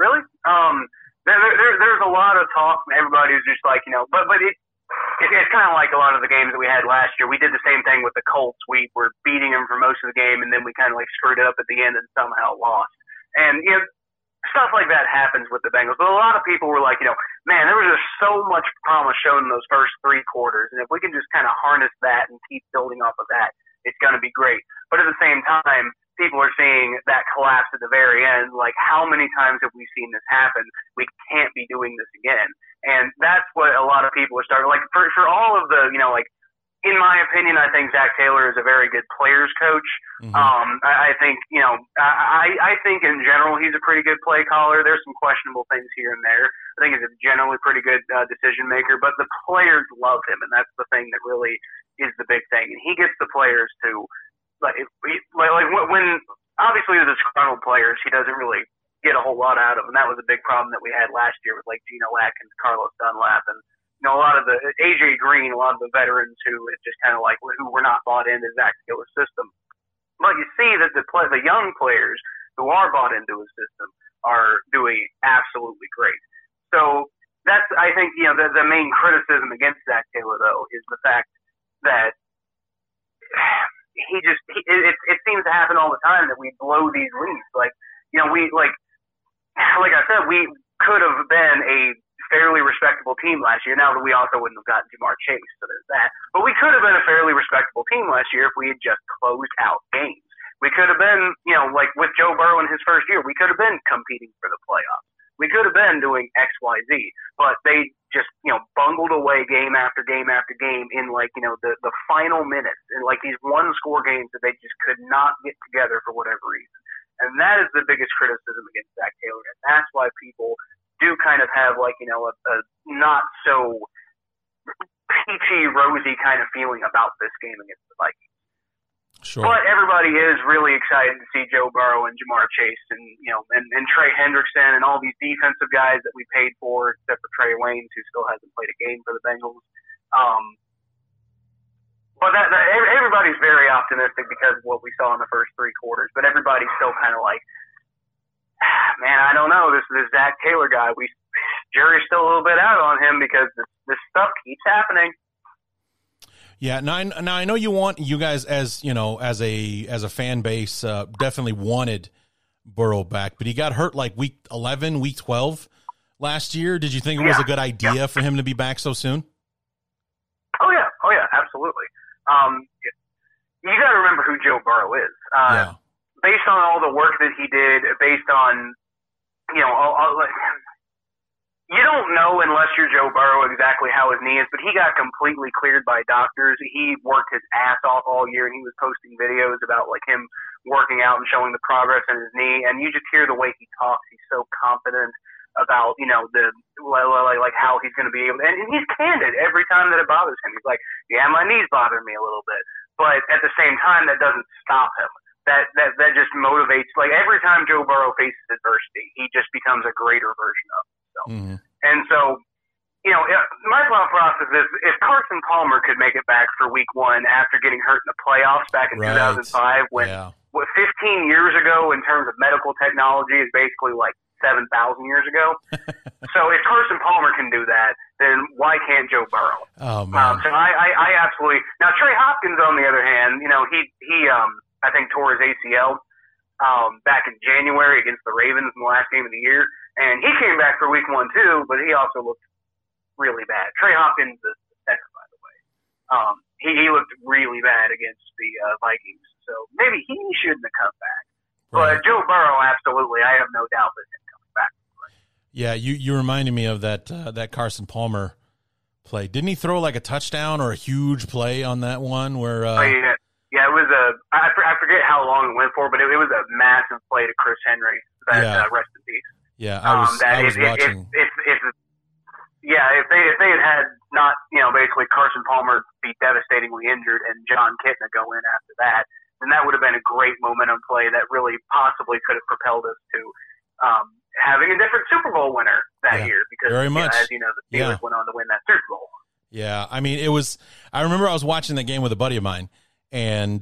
really. There's a lot of talk from everybody who's just like, but it's kind of like a lot of the games that we had last year. We did the same thing with the Colts. We were beating them for most of the game, and then we kind of like screwed it up at the end and somehow lost. And, stuff like that happens with the Bengals. But a lot of people were like, man, there was just so much promise shown in those first three quarters. And if we can just kind of harness that and keep building off of that, it's going to be great. But at the same time, people are seeing that collapse at the very end. Like, how many times have we seen this happen? We can't be doing this again. And that's what a lot of people are starting. Like, for all of the, in my opinion, I think Zach Taylor is a very good players coach. Mm-hmm. I think, I think in general he's a pretty good play caller. There's some questionable things here and there. I think he's a generally pretty good decision maker, but the players love him, and that's the thing that really is the big thing. And he gets the players to, when obviously the disgruntled players, he doesn't really get a whole lot out of them. And that was a big problem that we had last year with like Geno Atkins, Carlos Dunlap, and a lot of the AJ Green, a lot of the veterans who is just kind of like who were not bought into Zach Taylor's system. But you see that the young players who are bought into his system are doing absolutely great. So that's, I think, the main criticism against Zach Taylor though is the fact that it seems to happen all the time that we blow these leads. Like I said, we could have been a fairly respectable team last year. Now, we also wouldn't have gotten Ja'Marr Chase, so there's that. But we could have been a fairly respectable team last year if we had just closed out games. We could have been, with Joe Burrow in his first year, we could have been competing for the playoffs. We could have been doing X, Y, Z. But they just, bungled away game after game after game in, the final minutes and, these one-score games that they just could not get together for whatever reason. And that is the biggest criticism against Zach Taylor, and that's why people – do kind of have a not so peachy, rosy kind of feeling about this game against the Vikings. Sure. But everybody is really excited to see Joe Burrow and Ja'Marr Chase and Trey Hendrickson and all these defensive guys that we paid for, except for Trey Waynes, who still hasn't played a game for the Bengals. But everybody's very optimistic because of what we saw in the first three quarters. But everybody's still kind of like, man, I don't know. This Zach Taylor guy, jury's still a little bit out on him because this stuff keeps happening. Yeah, now I know you guys as a fan base definitely wanted Burrow back, but he got hurt like week 11, week 12 last year. Did you think it was a good idea for him to be back so soon? Oh yeah, absolutely. You got to remember who Joe Burrow is. Based on all the work that he did, based on, you don't know unless you're Joe Burrow exactly how his knee is, but he got completely cleared by doctors. He worked his ass off all year, and he was posting videos about him working out and showing the progress in his knee. And you just hear the way he talks. He's so confident about, how he's going to be able to, and he's candid every time that it bothers him. He's like, yeah, my knee's bothering me a little bit. But at the same time, that doesn't stop him. That just motivates. Every time Joe Burrow faces adversity, he just becomes a greater version of himself. Mm-hmm. And so, my thought process is if Carson Palmer could make it back for Week 1 after getting hurt in the playoffs back in 2005, when 15 years ago in terms of medical technology is basically 7,000 years ago. So if Carson Palmer can do that, then why can't Joe Burrow? Oh man! So I absolutely. Now Trey Hopkins, on the other hand, he I think tore his ACL back in January against the Ravens in the last game of the year. And he came back for Week 1, too, but he also looked really bad. Trey Hopkins is the center, by the way. He looked really bad against the Vikings, so maybe he shouldn't have come back. Right. But Joe Burrow, absolutely, I have no doubt that him coming back. Yeah, you reminded me of that Carson Palmer play. Didn't he throw like a touchdown or a huge play on that one? Where yeah, it was a I forget how long it went for, but it was a massive play to Chris Henry. That rest in peace. Yeah, I was watching. If they had not, basically Carson Palmer be devastatingly injured and John Kitna go in after that, then that would have been a great momentum play that really possibly could have propelled us to having a different Super Bowl winner that year. Because, as you know, the Steelers went on to win that Super Bowl. Yeah, I mean, I remember I was watching the game with a buddy of mine, and,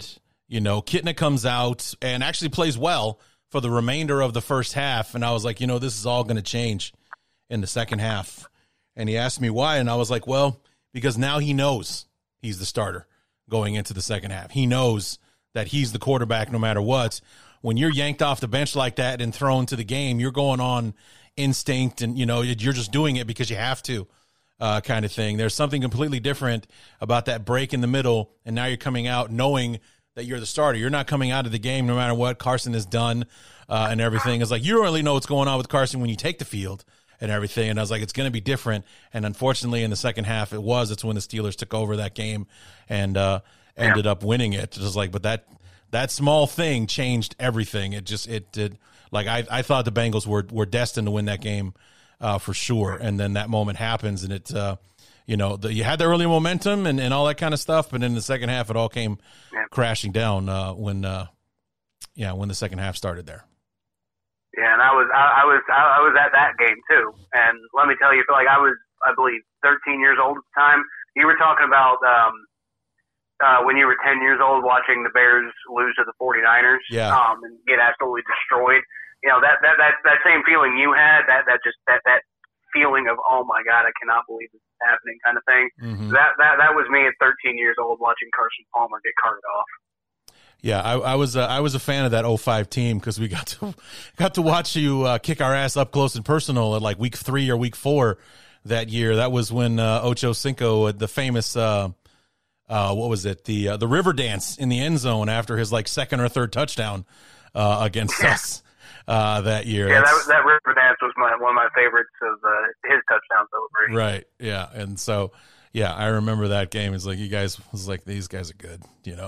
Kitna comes out and actually plays well for the remainder of the first half, and I was like, this is all going to change in the second half. And he asked me why, and I was like, well, because now he knows he's the starter going into the second half. He knows that he's the quarterback no matter what. When you're yanked off the bench like that and thrown to the game, you're going on instinct and, you're just doing it because you have to kind of thing. There's something completely different about that break in the middle, and now you're coming out knowing that you're the starter. You're not coming out of the game no matter what Carson has done and everything. It's like you don't really know what's going on with Carson when you take the field and everything. And I was like, it's going to be different. And unfortunately, in the second half, it was. It's when the Steelers took over that game and ended up winning it. Just like, but that small thing changed everything. It did. Like, I thought the Bengals were destined to win that game for sure. And then that moment happens, and it, you had the early momentum and all that kind of stuff. But in the second half, it all came crashing down when the second half started there. Yeah, and I was at that game too. And let me tell you, I believe 13 years old at the time. You were talking about when you were 10 years old watching the Bears lose to the 49ers and get absolutely destroyed. That same feeling you had, that feeling of, oh my God, I cannot believe this is happening kind of thing. Mm-hmm. That was me at 13 years old watching Carson Palmer get carted off. Yeah, I was a fan of that 05 team because we got to watch you kick our ass up close and personal at like week 3 or week 4 that year. That was when Ocho Cinco, the famous what was it, the river dance in the end zone after his like second or third touchdown against us that year. Yeah, that river dance was one of my favorites of his touchdown celebration. Right. Yeah, and so. Yeah, I remember that game. It's like these guys are good, .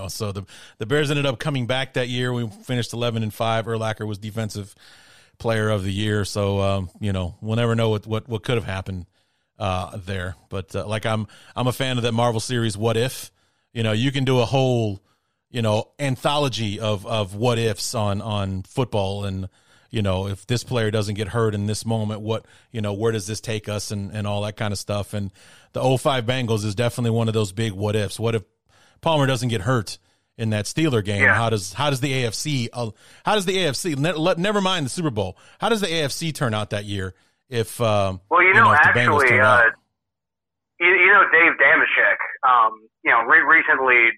So the Bears ended up coming back that year. We finished 11-5. Urlacher was Defensive Player of the Year. So we'll never know what could have happened there. But I'm a fan of that Marvel series What If. You can do a whole anthology of what ifs on football and. If this player doesn't get hurt in this moment, what, where does this take us and all that kind of stuff. And the 05 Bengals is definitely one of those big what ifs. What if Palmer doesn't get hurt in that Steeler game? Yeah. How does the AFC, never mind the Super Bowl, how does the AFC turn out that year? If, if the Bengals turn out? Dave Dameshek, recently,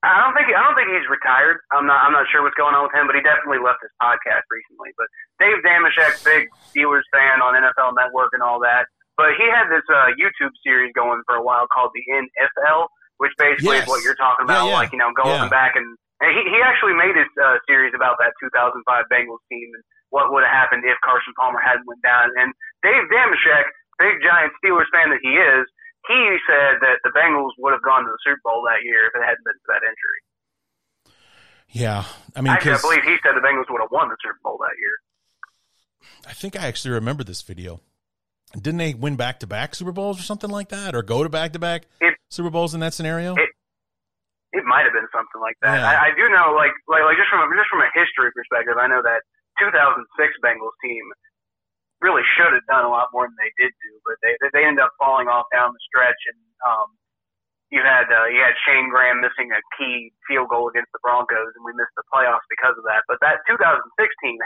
I don't think he's retired. I'm not sure what's going on with him, but he definitely left his podcast recently. But Dave Dameshek, big Steelers fan on NFL Network and all that. But he had this YouTube series going for a while called the NFL, which basically is what you're talking about, going back and he actually made his series about that 2005 Bengals team and what would have happened if Carson Palmer hadn't went down. And Dave Dameshek, big giant Steelers fan that he is. He said that the Bengals would have gone to the Super Bowl that year if it hadn't been for that injury. Yeah. I mean, I believe he said the Bengals would have won the Super Bowl that year. I think I actually remember this video. Didn't they win back-to-back Super Bowls or something like that? Or go to back-to-back Super Bowls in that scenario? It might have been something like that. Yeah. I do know, like just from a history perspective, I know that 2006 Bengals team really should have done a lot more than they did do, but they ended up falling off down the stretch. And you had Shane Graham missing a key field goal against the Broncos, and we missed the playoffs because of that. But that 2016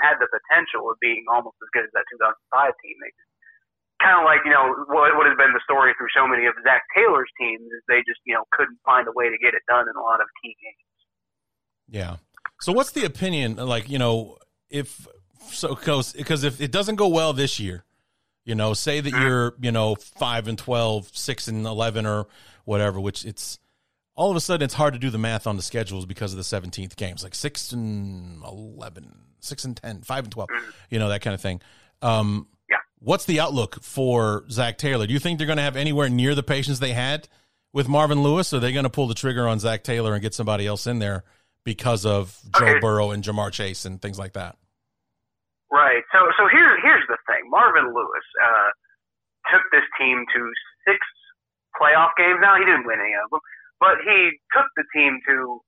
had the potential of being almost as good as that 2005 team. Kind of like what has been the story through so many of Zach Taylor's teams is they just couldn't find a way to get it done in a lot of key games. Yeah. So what's the opinion? Because if it doesn't go well this year, You know, say that you're, 5-12, 6-11 or whatever, which it's all of a sudden it's hard to do the math on the schedules because of the 17th games, like 6-11, 6-10, 5-12, that kind of thing. What's the outlook for Zach Taylor? Do you think they're going to have anywhere near the patience they had with Marvin Lewis? Or are they going to pull the trigger on Zach Taylor and get somebody else in there because of Joe Burrow and Ja'Marr Chase and things like that? Right. So here's the thing. Marvin Lewis took this team to 6 playoff games. Now, he didn't win any of them, but he took the team to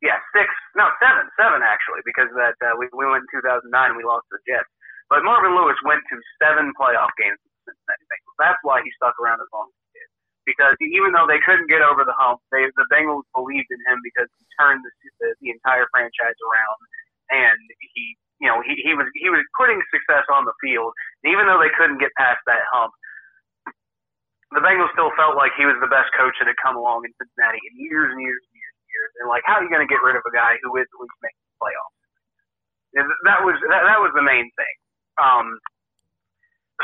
7 actually, because that we went in 2009 and we lost to the Jets. But Marvin Lewis went to 7 playoff games with the Cincinnati Bengals. That's why he stuck around as long as he did, because even though they couldn't get over the hump, the Bengals believed in him because he turned the entire franchise around, and he. He was putting success on the field. And even though they couldn't get past that hump, the Bengals still felt like he was the best coach that had come along in Cincinnati in years and years and years and years. And like, how are you going to get rid of a guy who is at least making the playoffs? That was the main thing.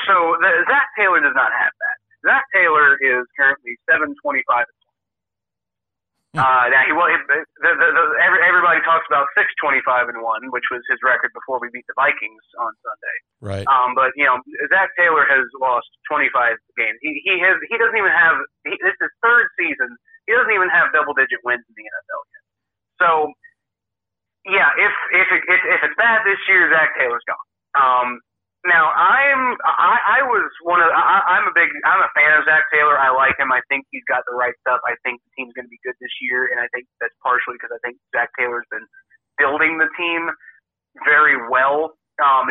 So Zach Taylor does not have that. Zach Taylor is currently 725. Everybody talks about 6-25-1, which was his record before we beat the Vikings on Sunday. Right. But Zach Taylor has lost 25 games. This is his third season. He doesn't even have double-digit wins in the NFL yet. So, if it's bad this year, Zach Taylor's gone. Now I'm a fan of Zach Taylor. I like him. I think he's got the right stuff. I think the team's going to be good this year, and I think that's partially because I think Zach Taylor's been building the team very well.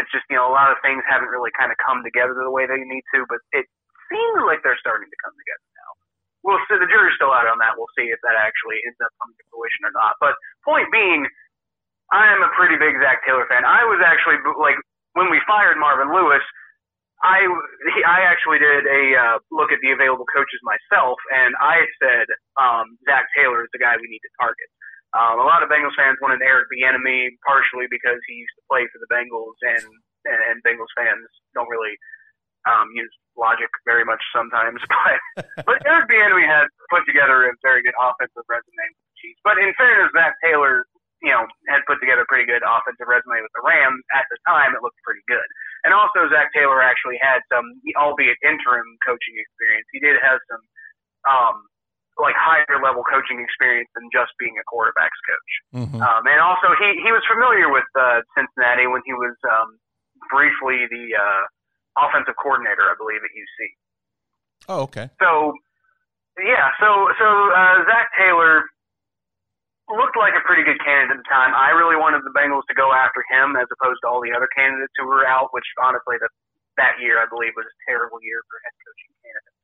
It's just a lot of things haven't really kind of come together the way they need to, but it seems like they're starting to come together now. We'll see. The jury's still out on that. We'll see if that actually ends up coming to fruition or not. But point being, I am a pretty big Zach Taylor fan. I was actually like. When we fired Marvin Lewis, I actually did a look at the available coaches myself, and I said Zach Taylor is the guy we need to target. A lot of Bengals fans wanted Eric Bieniemi, partially because he used to play for the Bengals, and Bengals fans don't really use logic very much sometimes. But Eric Bieniemi had put together a very good offensive resume with the Chiefs. But in fairness, Zach Taylor – had put together a pretty good offensive resume with the Rams. At the time, it looked pretty good. And also, Zach Taylor actually had some, albeit interim, coaching experience. He did have some, higher-level coaching experience than just being a quarterback's coach. Mm-hmm. And also, he was familiar with Cincinnati when he was briefly the offensive coordinator, I believe, at UC. Oh, okay. So Zach Taylor looked like a pretty good candidate at the time. I really wanted the Bengals to go after him as opposed to all the other candidates who were out, which honestly that year I believe was a terrible year for head coaching candidates.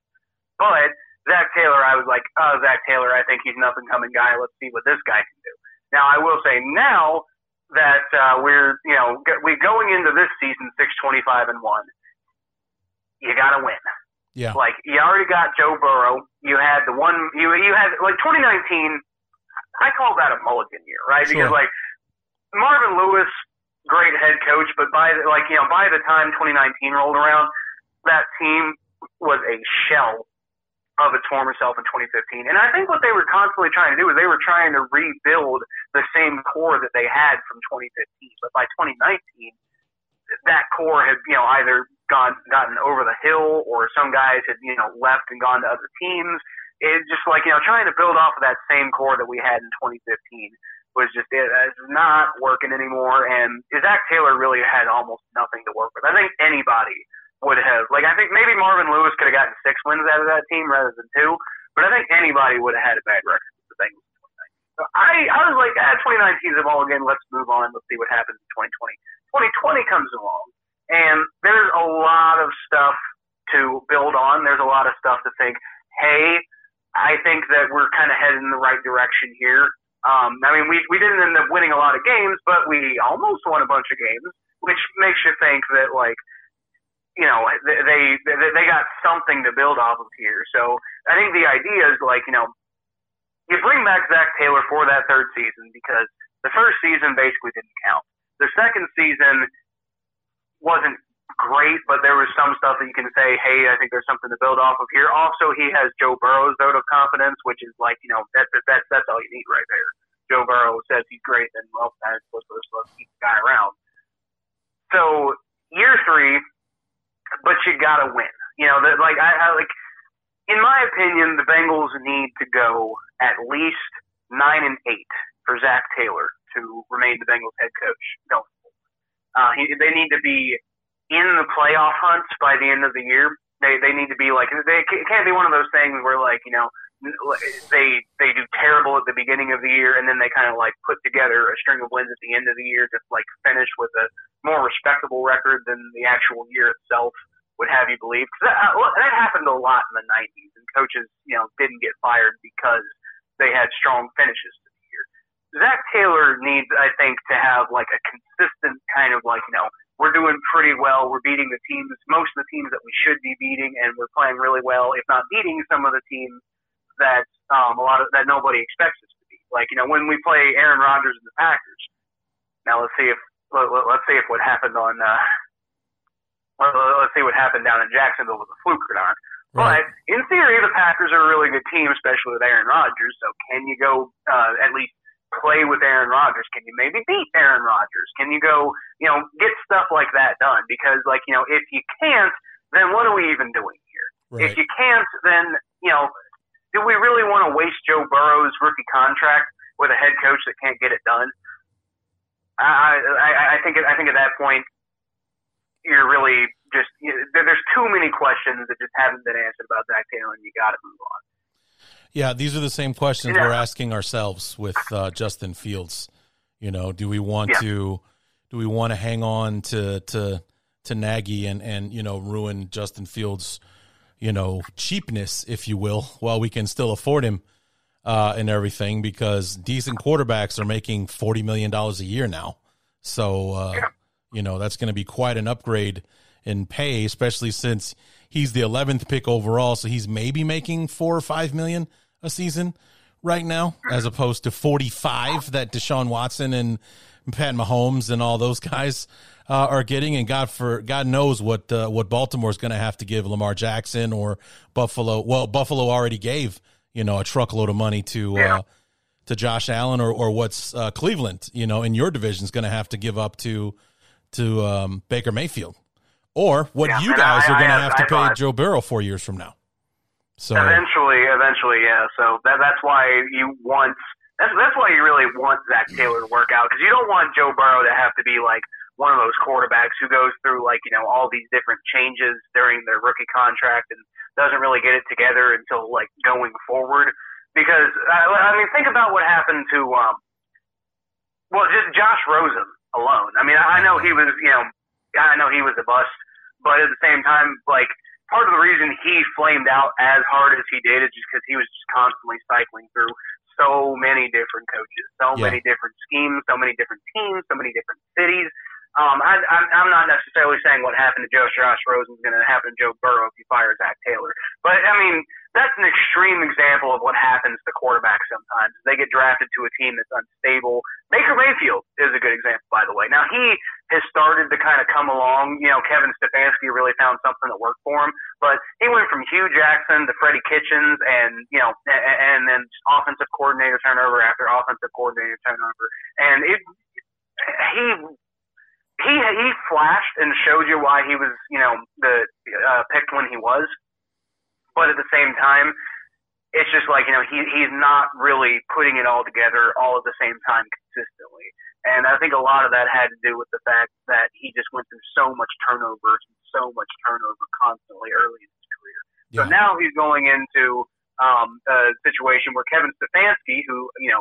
But Zach Taylor, I was like, oh, Zach Taylor, I think he's an up-and-coming guy. Let's see what this guy can do. Now, I will say now that we're going into this season 6-25-1, you got to win. Yeah. Like, you already got Joe Burrow. You had the one – you had – like, 2019 – I call that a mulligan year, right? Sure. Because Marvin Lewis, great head coach, but by the time 2019 rolled around, that team was a shell of its former self in 2015. And I think what they were constantly trying to do is they were trying to rebuild the same core that they had from 2015. But by 2019, that core had either gotten over the hill, or some guys had left and gone to other teams. It's just trying to build off of that same core that we had in 2015 was just it's not working anymore. And Zach Taylor really had almost nothing to work with. I think anybody would have. I think maybe Marvin Lewis could have gotten 6 wins out of that team rather than 2, but I think anybody would have had a bad record with the Bengals in 2019. So I was like, 2019's a ball again. Let's move on. Let's see what happens in 2020. 2020 comes along, and there's a lot of stuff to build on. There's a lot of stuff to think. Hey. I think that we're kind of headed in the right direction here. We didn't end up winning a lot of games, but we almost won a bunch of games, which makes you think that, they got something to build off of here. So I think the idea is, you bring back Zach Taylor for that third season because the first season basically didn't count. The second season wasn't great, but there was some stuff that you can say, hey, I think there's something to build off of here. Also, he has Joe Burrow's vote of confidence, which is like, you know, that's all you need right there. Joe Burrow says he's great, then well, that's supposed to keep the guy around. So year three, but you gotta win. You know, that, like I in my opinion, the Bengals need to go at least 9-8 for Zach Taylor to remain the Bengals head coach. They need to be in the playoff hunts by the end of the year. They need to be like, it can't be one of those things where, like, you know, they do terrible at the beginning of the year and then they kind of like put together a string of wins at the end of the year to like finish with a more respectable record than the actual year itself would have you believe. Cause that happened a lot in the 90s, and coaches, you know, didn't get fired because they had strong finishes to the year. Zach Taylor needs, I think, to have like a consistent kind of like, you know, we're doing pretty well. We're beating the teams, most of the teams that we should be beating, and we're playing really well, if not beating some of the teams that that nobody expects us to beat. Like, you know, when we play Aaron Rodgers and the Packers. Now let's see if what happened on let's see what happened down in Jacksonville was a fluke or not. Right. But in theory, the Packers are a really good team, especially with Aaron Rodgers. So can you go at least play with Aaron Rodgers? Can you maybe beat Aaron Rodgers? Can you go, you know, get stuff like that done? Because, like, you know, if you can't, then what are we even doing here? Right. If you can't, then, you know, do we really want to waste Joe Burrow's rookie contract with a head coach that can't get it done? I think at that point, you're really just, you know, there's too many questions that just haven't been answered about Zach Taylor, and you got to move on. Yeah, these are the same questions we're asking ourselves with Justin Fields. You know, do we want to hang on to Nagy and you know, ruin Justin Fields, you know, cheapness, if you will, while we can still afford him and everything, because decent quarterbacks are making $40 million a year now. So, you know, that's going to be quite an upgrade in pay, especially since he's the 11th pick overall. So he's maybe making $4 or $5 million a season right now, as opposed to 45 that Deshaun Watson and Pat Mahomes and all those guys are getting. And God knows what Baltimore's going to have to give Lamar Jackson or Buffalo. Well, Buffalo already gave, you know, a truckload of money to Josh Allen, or what's Cleveland, you know, in your division is going to have to give up to Baker Mayfield, or what you guys are going to have to pay Joe Burrow 4 years from now. So eventually, yeah. So that's why you really want Zach Taylor to work out, because you don't want Joe Burrow to have to be like one of those quarterbacks who goes through, like, you know, all these different changes during their rookie contract and doesn't really get it together until like going forward. Because I mean, think about what happened to just Josh Rosen alone. I mean, I know he was a bust, but at the same time, like, part of the reason he flamed out as hard as he did is just because he was just constantly cycling through so many different coaches, so many different schemes, so many different teams, so many different cities. I'm not necessarily saying what happened to Josh Rosen is going to happen to Joe Burrow if you fire Zach Taylor. But, I mean, that's an extreme example of what happens to quarterbacks sometimes. They get drafted to a team that's unstable. Baker Mayfield is a good example, by the way. Now, he has started to kind of come along. You know, Kevin Stefanski really found something that worked for him. But he went from Hugh Jackson to Freddie Kitchens and, you know, and then offensive coordinator turnover after offensive coordinator turnover. And He flashed and showed you why he was, you know, picked when he was. But at the same time, it's just like, you know, he's not really putting it all together all at the same time consistently. And I think a lot of that had to do with the fact that he just went through so much turnover constantly early in his career. Yeah. So now he's going into a situation where Kevin Stefanski, who, you know,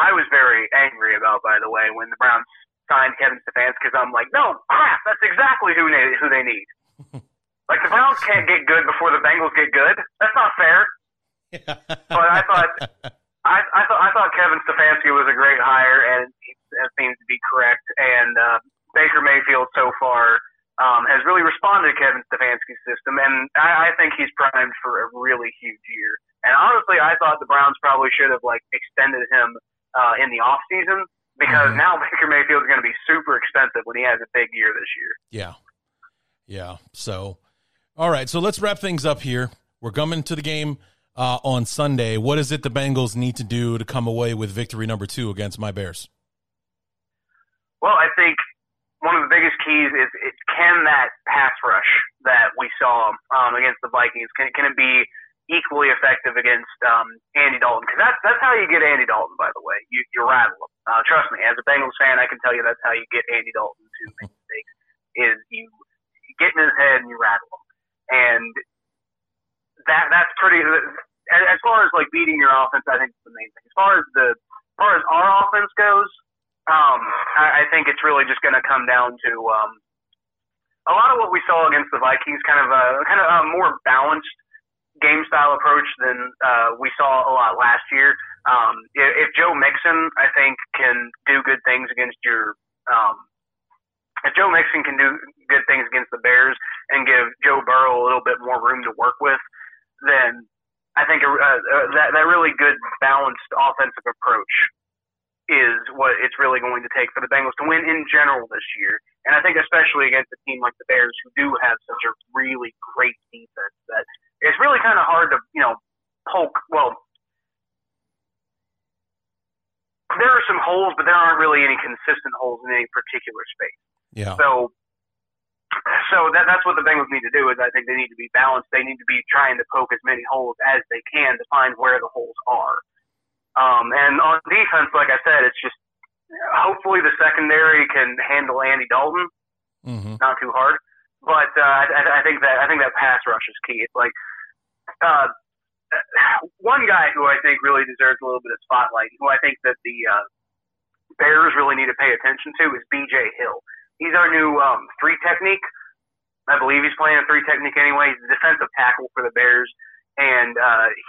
I was very angry about, by the way, when the Browns signed Kevin Stefanski, because I'm like, no, crap, that's exactly who they need. Like, the Browns can't get good before the Bengals get good. That's not fair. Yeah. But I thought Kevin Stefanski was a great hire, and it seems to be correct. And Baker Mayfield so far has really responded to Kevin Stefanski's system, and I think he's primed for a really huge year. And honestly, I thought the Browns probably should have like extended him in the off season. Because now Baker Mayfield is going to be super expensive when he has a big year this year. Yeah, Yeah. So, all right. So let's wrap things up here. We're coming to the game on Sunday. What is it the Bengals need to do to come away with victory number 2 against my Bears? Well, I think one of the biggest keys is can that pass rush that we saw against the Vikings, can it be equally effective against Andy Dalton? Because that's how you get Andy Dalton, by the way. You rattle him. Trust me, as a Bengals fan, I can tell you that's how you get Andy Dalton to make mistakes, is you get in his head and you rattle him. And that's pretty – as far as, like, beating your offense, I think it's the main thing. As far as our offense goes, I think it's really just going to come down to a lot of what we saw against the Vikings, kind of a more balanced game style approach than we saw a lot last year. If Joe Mixon, I think, can do good things against the Bears and give Joe Burrow a little bit more room to work with, then I think that really good balanced offensive approach is what it's really going to take for the Bengals to win in general this year. And I think especially against a team like the Bears, who do have such a really great defense, that it's really kind of hard to, poke. Well, there are some holes, but there aren't really any consistent holes in any particular space. Yeah. So that's what the Bengals need to do, is I think they need to be balanced. They need to be trying to poke as many holes as they can to find where the holes are. And on defense, like I said, it's just hopefully the secondary can handle Andy Dalton. Mm-hmm. Not too hard, but I think that pass rush is key. It's like one guy who I think really deserves a little bit of spotlight, who I think that the Bears really need to pay attention to, is B.J. Hill. He's our new three technique. I believe he's playing a three technique anyway. He's a defensive tackle for the Bears. And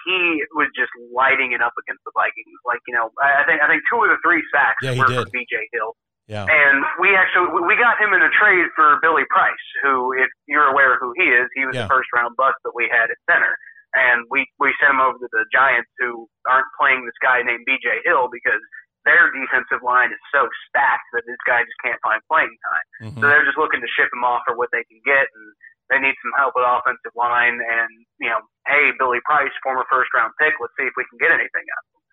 he was just lighting it up against the Vikings. Like, I think 2 of the 3 sacks were for B.J. Hill. Yeah. And we got him in a trade for Billy Price, who, if you're aware of who he is, he was the first-round bust that we had at center. And we sent him over to the Giants, who aren't playing this guy named B.J. Hill because their defensive line is so stacked that this guy just can't find playing time. Mm-hmm. So they're just looking to ship him off for what they can get, and they need some help with offensive line, and, hey, Billy Price, former first-round pick, let's see if we can get anything out of him.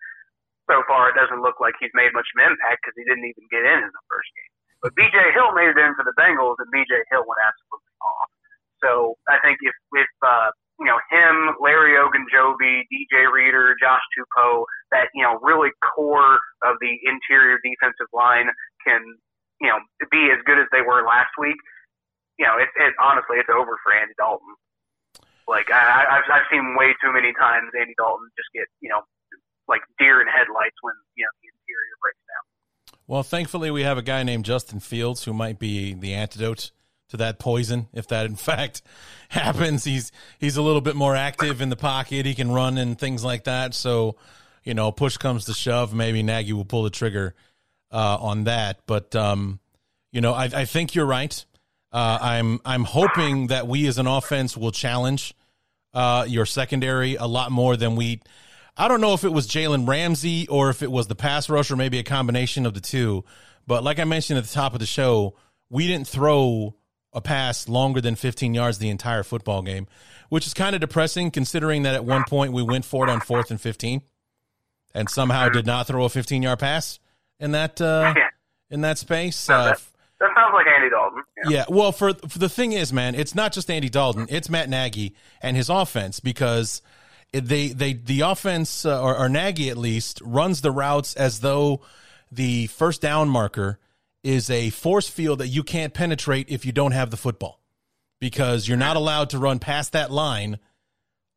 So far, it doesn't look like he's made much of an impact because he didn't even get in the first game. But B.J. Hill made it in for the Bengals, and B.J. Hill went absolutely off. So I think if him, Larry Ogunjobi, DJ Reader, Josh Tupou, that, really core of the interior defensive line can, be as good as they were last week, honestly, it's over for Andy Dalton. Like, I've seen way too many times Andy Dalton just get, like deer in headlights when, the interior breaks down. Well, thankfully we have a guy named Justin Fields who might be the antidote to that poison, if that in fact happens. He's a little bit more active in the pocket. He can run and things like that. So, push comes to shove, maybe Nagy will pull the trigger on that. But, I think you're right. I'm hoping that we as an offense will challenge your secondary a lot more than we. I don't know if it was Jalen Ramsey or if it was the pass rush or maybe a combination of the two. But like I mentioned at the top of the show, we didn't throw a pass longer than 15 yards the entire football game, which is kind of depressing considering that at one point we went for it on 4th and 15 and somehow did not throw a 15-yard pass in that space. That sounds like Andy Dalton. Yeah. Well, for the thing is, man, it's not just Andy Dalton. It's Matt Nagy and his offense, because the offense, or Nagy at least, runs the routes as though the first down marker is a force field that you can't penetrate if you don't have the football, because you're not allowed to run past that line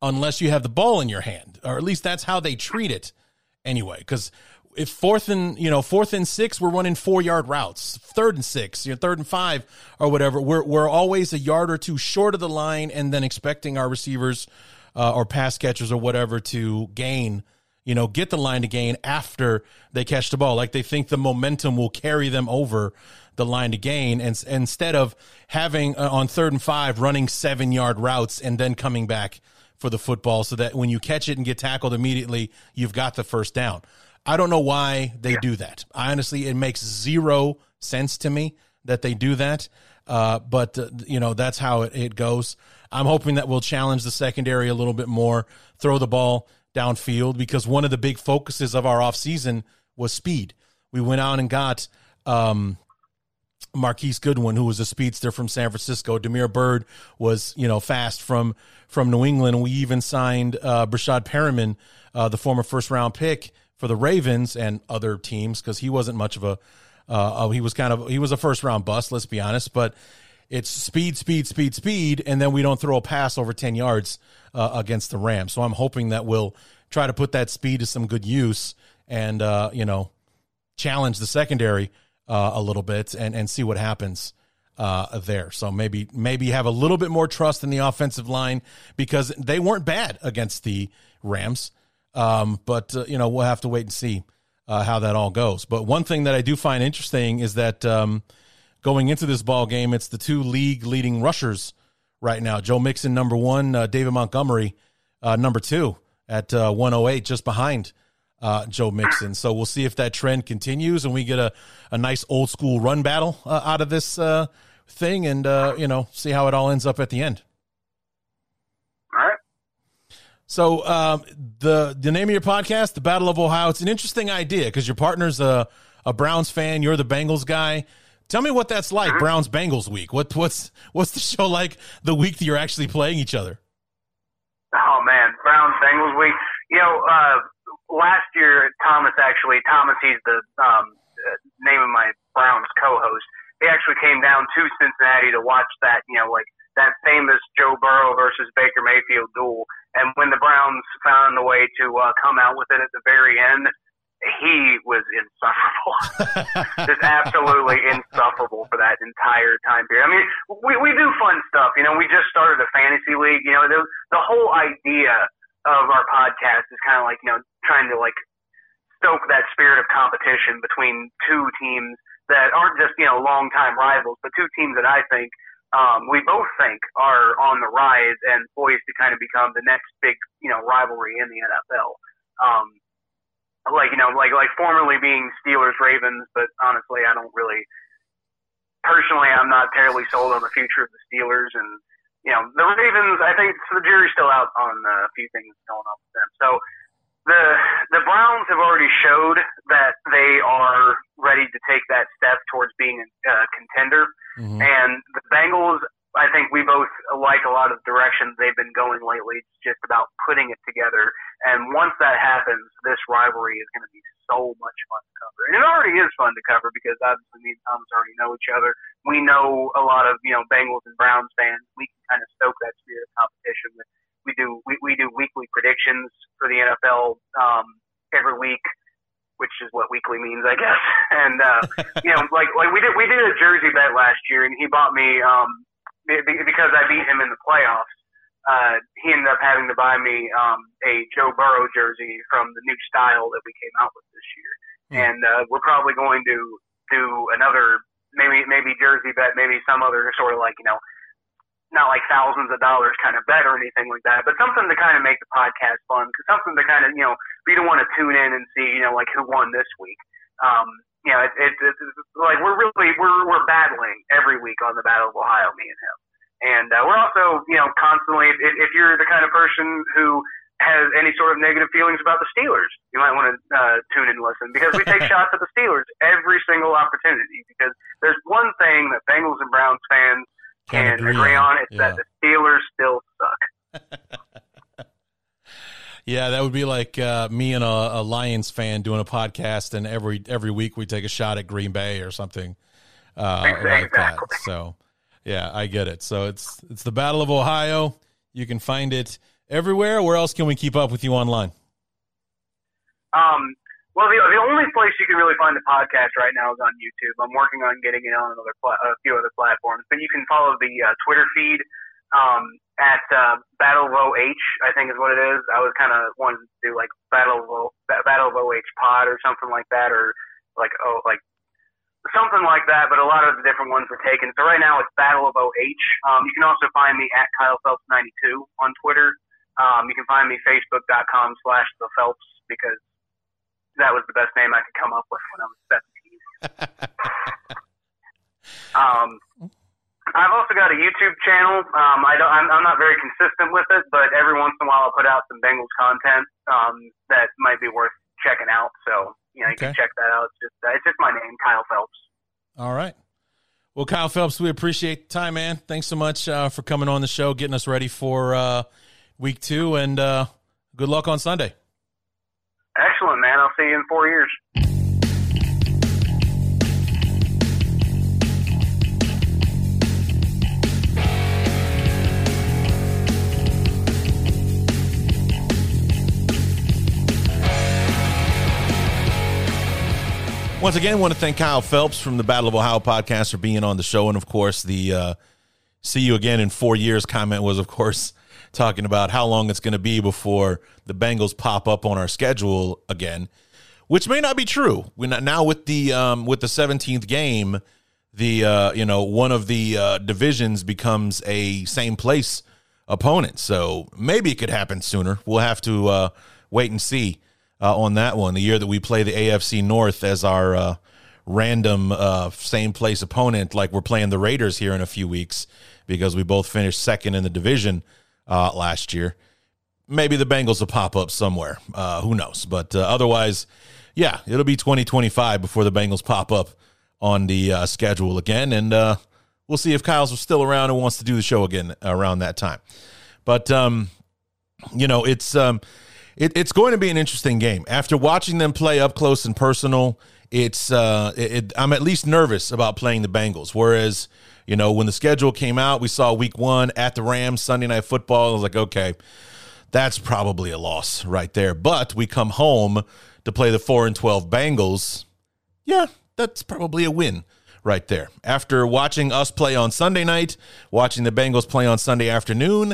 unless you have the ball in your hand, or at least that's how they treat it anyway, because – if 4th and 6, we're running 4-yard routes. 3rd and 6, 3rd and 5 or whatever. We're always a yard or two short of the line, and then expecting our receivers or pass catchers or whatever to gain, get the line to gain after they catch the ball. Like they think the momentum will carry them over the line to gain, and instead of having on 3rd and 5 running 7-yard routes and then coming back for the football, so that when you catch it and get tackled immediately, you've got the first down. I don't know why they do that. Honestly, it makes zero sense to me that they do that. But you know, that's how it goes. I'm hoping that we'll challenge the secondary a little bit more, throw the ball downfield, because one of the big focuses of our offseason was speed. We went out and got Marquise Goodwin, who was a speedster from San Francisco. Demir Bird was, you know, fast from New England. We even signed Brashad Perriman, the former first-round pick for the Ravens and other teams, because he wasn't much of a he was a first-round bust, let's be honest. But it's speed, and then we don't throw a pass over 10 yards against the Rams. So I'm hoping that we'll try to put that speed to some good use and, you know, challenge the secondary a little bit and see what happens there. So maybe have a little bit more trust in the offensive line, because they weren't bad against the Rams. But you know, we'll have to wait and see how that all goes. But one thing that I do find interesting is that going into this ball game, it's the two league leading rushers right now. Joe Mixon, number one, David Montgomery, number two at 108, just behind Joe Mixon. So we'll see if that trend continues and we get a nice old school run battle out of this thing, and you know, see how it all ends up at the end. All right. So the name of your podcast, The Battle of Ohio, it's an interesting idea because your partner's a Browns fan, you're the Bengals guy. Tell me what that's like, Browns Bengals week. What's the show like the week that you're actually playing each other? Oh man, Browns Bengals week. You know, last year, Thomas, he's the name of my Browns co-host. He actually came down to Cincinnati to watch that, you know, like that famous Joe Burrow versus Baker Mayfield duel. And when the Browns found a way to come out with it at the very end, he was insufferable. Just absolutely insufferable for that entire time period. I mean, we do fun stuff. You know, we just started a fantasy league. You know, the whole idea of our podcast is kind of like, you know, trying to like stoke that spirit of competition between two teams that aren't just, you know, longtime rivals, but two teams that I think we both think are on the rise and poised to kind of become the next big, you know, rivalry in the NFL. Like, you know, like formerly being Steelers Ravens, but honestly, I don't really, personally, I'm not terribly sold on the future of the Steelers, and you know, the Ravens, I think the jury's still out on a few things going on with them. So the Browns have already showed that they are ready to take that step towards being a contender. Mm-hmm. And the Bengals, I think we both like a lot of directions they've been going lately. It's just about putting it together. And once that happens, this rivalry is going to be so much fun to cover. And it already is fun to cover because obviously me and Thomas already know each other. We know a lot of, you know, Bengals and Browns fans. We can kind of stoke that spirit of competition. We do weekly predictions for the NFL every week, which is what weekly means, I guess. And you know, like we did a jersey bet last year, and he bought me because I beat him in the playoffs. He ended up having to buy me a Joe Burrow jersey from the new style that we came out with this year. Mm. And we're probably going to do another maybe jersey bet, maybe some other sort of like, you know, not like thousands of dollars kind of bet or anything like that, but something to kind of make the podcast fun, because something to kind of, you know, for you to want to tune in and see, you know, like who won this week. You know, it's like we're battling every week on the Battle of Ohio, me and him. And we're also, you know, constantly, if you're the kind of person who has any sort of negative feelings about the Steelers, you might want to tune in and listen, because we take shots at the Steelers every single opportunity, because there's one thing that Bengals and Browns fans can agree on. It's that the Steelers still suck. Yeah, that would be like me and a Lions fan doing a podcast, and every week we take a shot at Green Bay or something like that. So. Yeah, I get it. So it's the Battle of Ohio. You can find it everywhere. Where else can we keep up with you online? Well, the only place you can really find the podcast right now is on YouTube. I'm working on getting it on a few other platforms, but you can follow the Twitter feed at Battle of OH, I think is what it is. I was kind of wanting to do like Battle of OH Pod or something like that, or like something like that, but a lot of the different ones were taken. So right now it's Battle of OH. You can also find me at Kyle Phelps 92 on Twitter. You can find me Facebook.com/ThePhelps, because that was the best name I could come up with when I was 17. I've also got a YouTube channel. I'm not very consistent with it, but every once in a while I'll put out some Bengals content that might be worth checking out. So, you know, you can check that out. It's just my name, Kyle Phelps. All right. Well, Kyle Phelps, we appreciate the time, man. Thanks so much for coming on the show, getting us ready for week two, and good luck on Sunday. Excellent, man. I'll see you in 4 years. Once again, I want to thank Kyle Phelps from the Battle of Ohio podcast for being on the show. And, of course, the see you again in 4 years comment was, of course, talking about how long it's going to be before the Bengals pop up on our schedule again, which may not be true. We're not, now with the 17th game, the one of the divisions becomes a same-place opponent. So maybe it could happen sooner. We'll have to wait and see. On that one, the year that we play the AFC North as our random same-place opponent, like we're playing the Raiders here in a few weeks because we both finished second in the division last year. Maybe the Bengals will pop up somewhere. Who knows? But otherwise, yeah, it'll be 2025 before the Bengals pop up on the schedule again, and we'll see if Kyle's still around and wants to do the show again around that time. But, it's... It's going to be an interesting game. After watching them play up close and personal, I'm at least nervous about playing the Bengals. Whereas, when the schedule came out, we saw week one at the Rams, Sunday Night Football. I was like, okay, that's probably a loss right there. But we come home to play the 4-12 Bengals. Yeah, that's probably a win right there. After watching us play on Sunday night, watching the Bengals play on Sunday afternoon,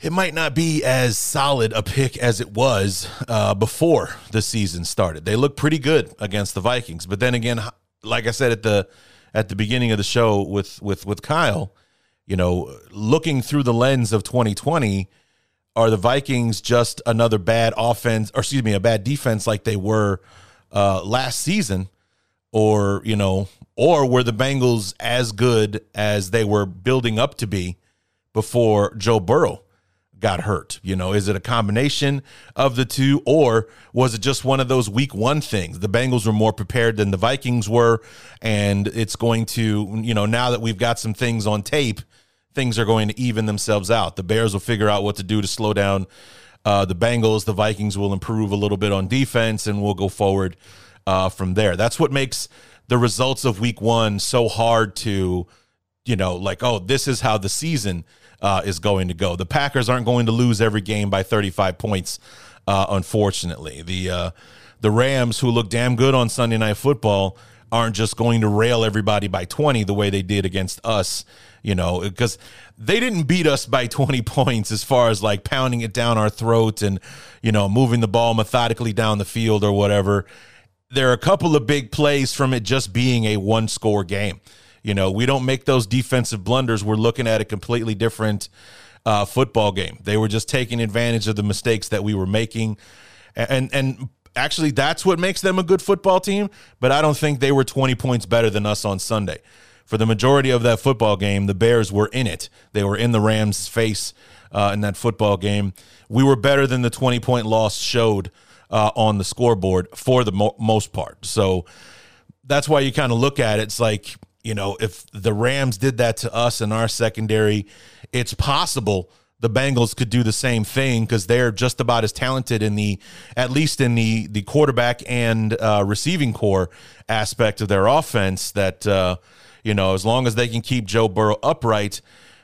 it might not be as solid a pick as it was before the season started. They looked pretty good against the Vikings. But then again, like I said at the beginning of the show with Kyle, looking through the lens of 2020, are the Vikings just another a bad defense like they were last season? Or were the Bengals as good as they were building up to be before Joe Burrow got hurt? Is it a combination of the two, or was it just one of those week one things? The Bengals were more prepared than the Vikings were, and it's going to, now that we've got some things on tape, things are going to even themselves out. The Bears will figure out what to do to slow down the Bengals. The Vikings will improve a little bit on defense, and we'll go forward from there. That's what makes the results of week one so hard to, this is how the season is going to go. The Packers aren't going to lose every game by 35 points, unfortunately. The Rams, who look damn good on Sunday Night Football, aren't just going to rail everybody by 20 the way they did against us, because they didn't beat us by 20 points as far as like pounding it down our throats and, moving the ball methodically down the field or whatever. There are a couple of big plays from it just being a one-score game. We don't make those defensive blunders. We're looking at a completely different football game. They were just taking advantage of the mistakes that we were making. And actually, that's what makes them a good football team. But I don't think they were 20 points better than us on Sunday. For the majority of that football game, the Bears were in it. They were in the Rams' face in that football game. We were better than the 20-point loss showed on the scoreboard for the most part. So that's why you kind of look at it. It's like, if the Rams did that to us in our secondary, it's possible the Bengals could do the same thing because they're just about as talented at least in the quarterback and receiving core aspect of their offense that, as long as they can keep Joe Burrow upright,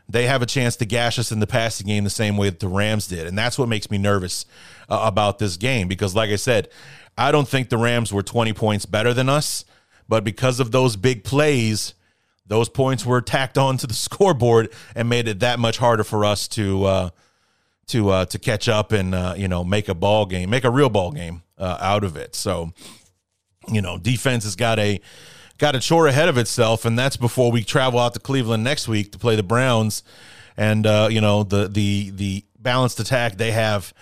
they have a chance to gash us in the passing game the same way that the Rams did. And that's what makes me nervous about this game because, like I said, I don't think the Rams were 20 points better than us. But because of those big plays, those points were tacked onto the scoreboard and made it that much harder for us to catch up and make a real ball game out of it. So, defense has got a chore ahead of itself, and that's before we travel out to Cleveland next week to play the Browns, and the balanced attack they have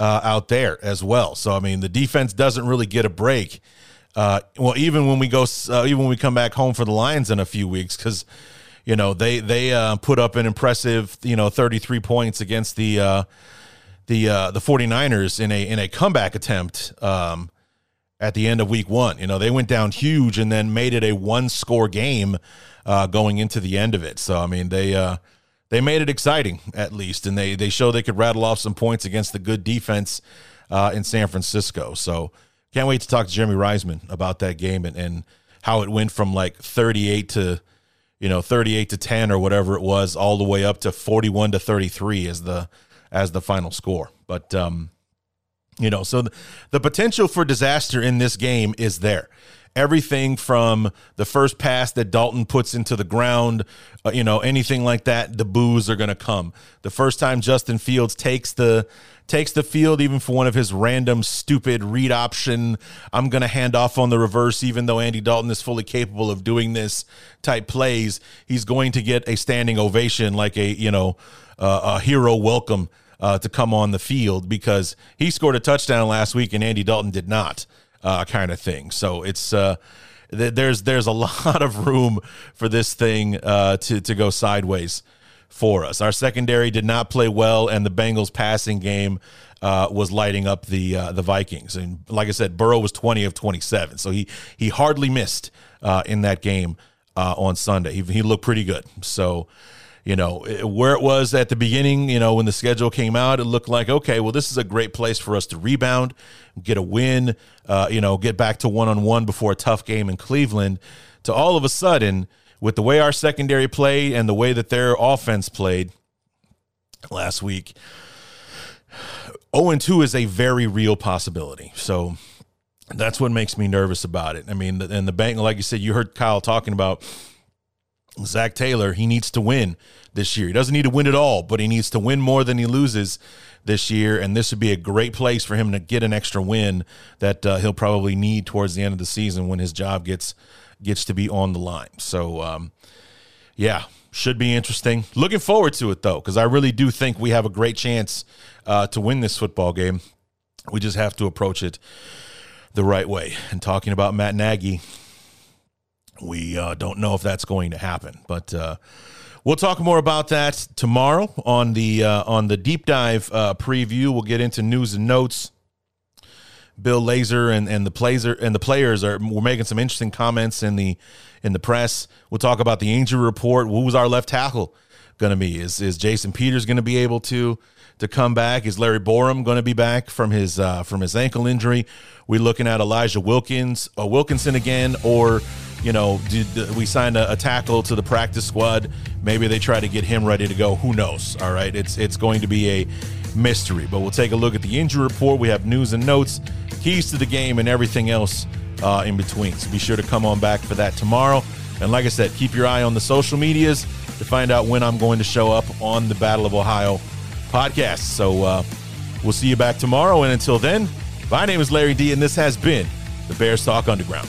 out there as well. So, I mean, the defense doesn't really get a break. Even when we come back home for the Lions in a few weeks, because you know, they put up an impressive, 33 points against the 49ers in a comeback attempt at the end of week one. You know, they went down huge and then made it a one-score game going into the end of it. So, I mean, they made it exciting, at least, and they showed they could rattle off some points against the good defense in San Francisco. So can't wait to talk to Jeremy Reisman about that game and how it went from like 38 to 10 or whatever it was, all the way up to 41 to 33 as the final score. But so the potential for disaster in this game is there. Everything from the first pass that Dalton puts into the ground, anything like that, the boos are going to come. The first time Justin Fields takes the field, even for one of his random stupid read option, I'm going to hand off on the reverse, even though Andy Dalton is fully capable of doing this type plays, he's going to get a standing ovation, like a hero welcome to come on the field because he scored a touchdown last week and Andy Dalton did not. Kind of thing. So it's there's a lot of room for this thing to go sideways for us. Our secondary did not play well, and the Bengals passing game was lighting up the Vikings. And like I said, Burrow was 20 of 27, so he hardly missed in that game on Sunday. He looked pretty good. So where it was at the beginning, when the schedule came out, it looked like, okay, well, this is a great place for us to rebound, get a win, get back to one-on-one before a tough game in Cleveland, to all of a sudden, with the way our secondary played and the way that their offense played last week, 0-2 is a very real possibility. So that's what makes me nervous about it. I mean, and the Bengals, like you said, you heard Kyle talking about Zach Taylor, he needs to win this year. He doesn't need to win at all, but he needs to win more than he loses this year, and this would be a great place for him to get an extra win that he'll probably need towards the end of the season when his job gets to be on the line. So, should be interesting. Looking forward to it, though, because I really do think we have a great chance to win this football game. We just have to approach it the right way. And talking about Matt Nagy, we don't know if that's going to happen, but we'll talk more about that tomorrow on the deep dive preview. We'll get into news and notes. Bill Lazor and the players were making some interesting comments in the press. We'll talk about the injury report. Who's our left tackle going to be? Is Jason Peters going to be able to come back? Is Larry Borum going to be back from his ankle injury? We're looking at Elijah Wilkinson again, or we signed a tackle to the practice squad. Maybe they try to get him ready to go. Who knows? All right, it's going to be a mystery, but we'll take a look at the injury report. We have news and notes, keys to the game, and everything else in between. So be sure to come on back for that tomorrow. And like I said, keep your eye on the social medias to find out when I'm going to show up on the Battle of Ohio podcast. So we'll see you back tomorrow. And until then, my name is Larry D, and this has been the Bears Talk Underground.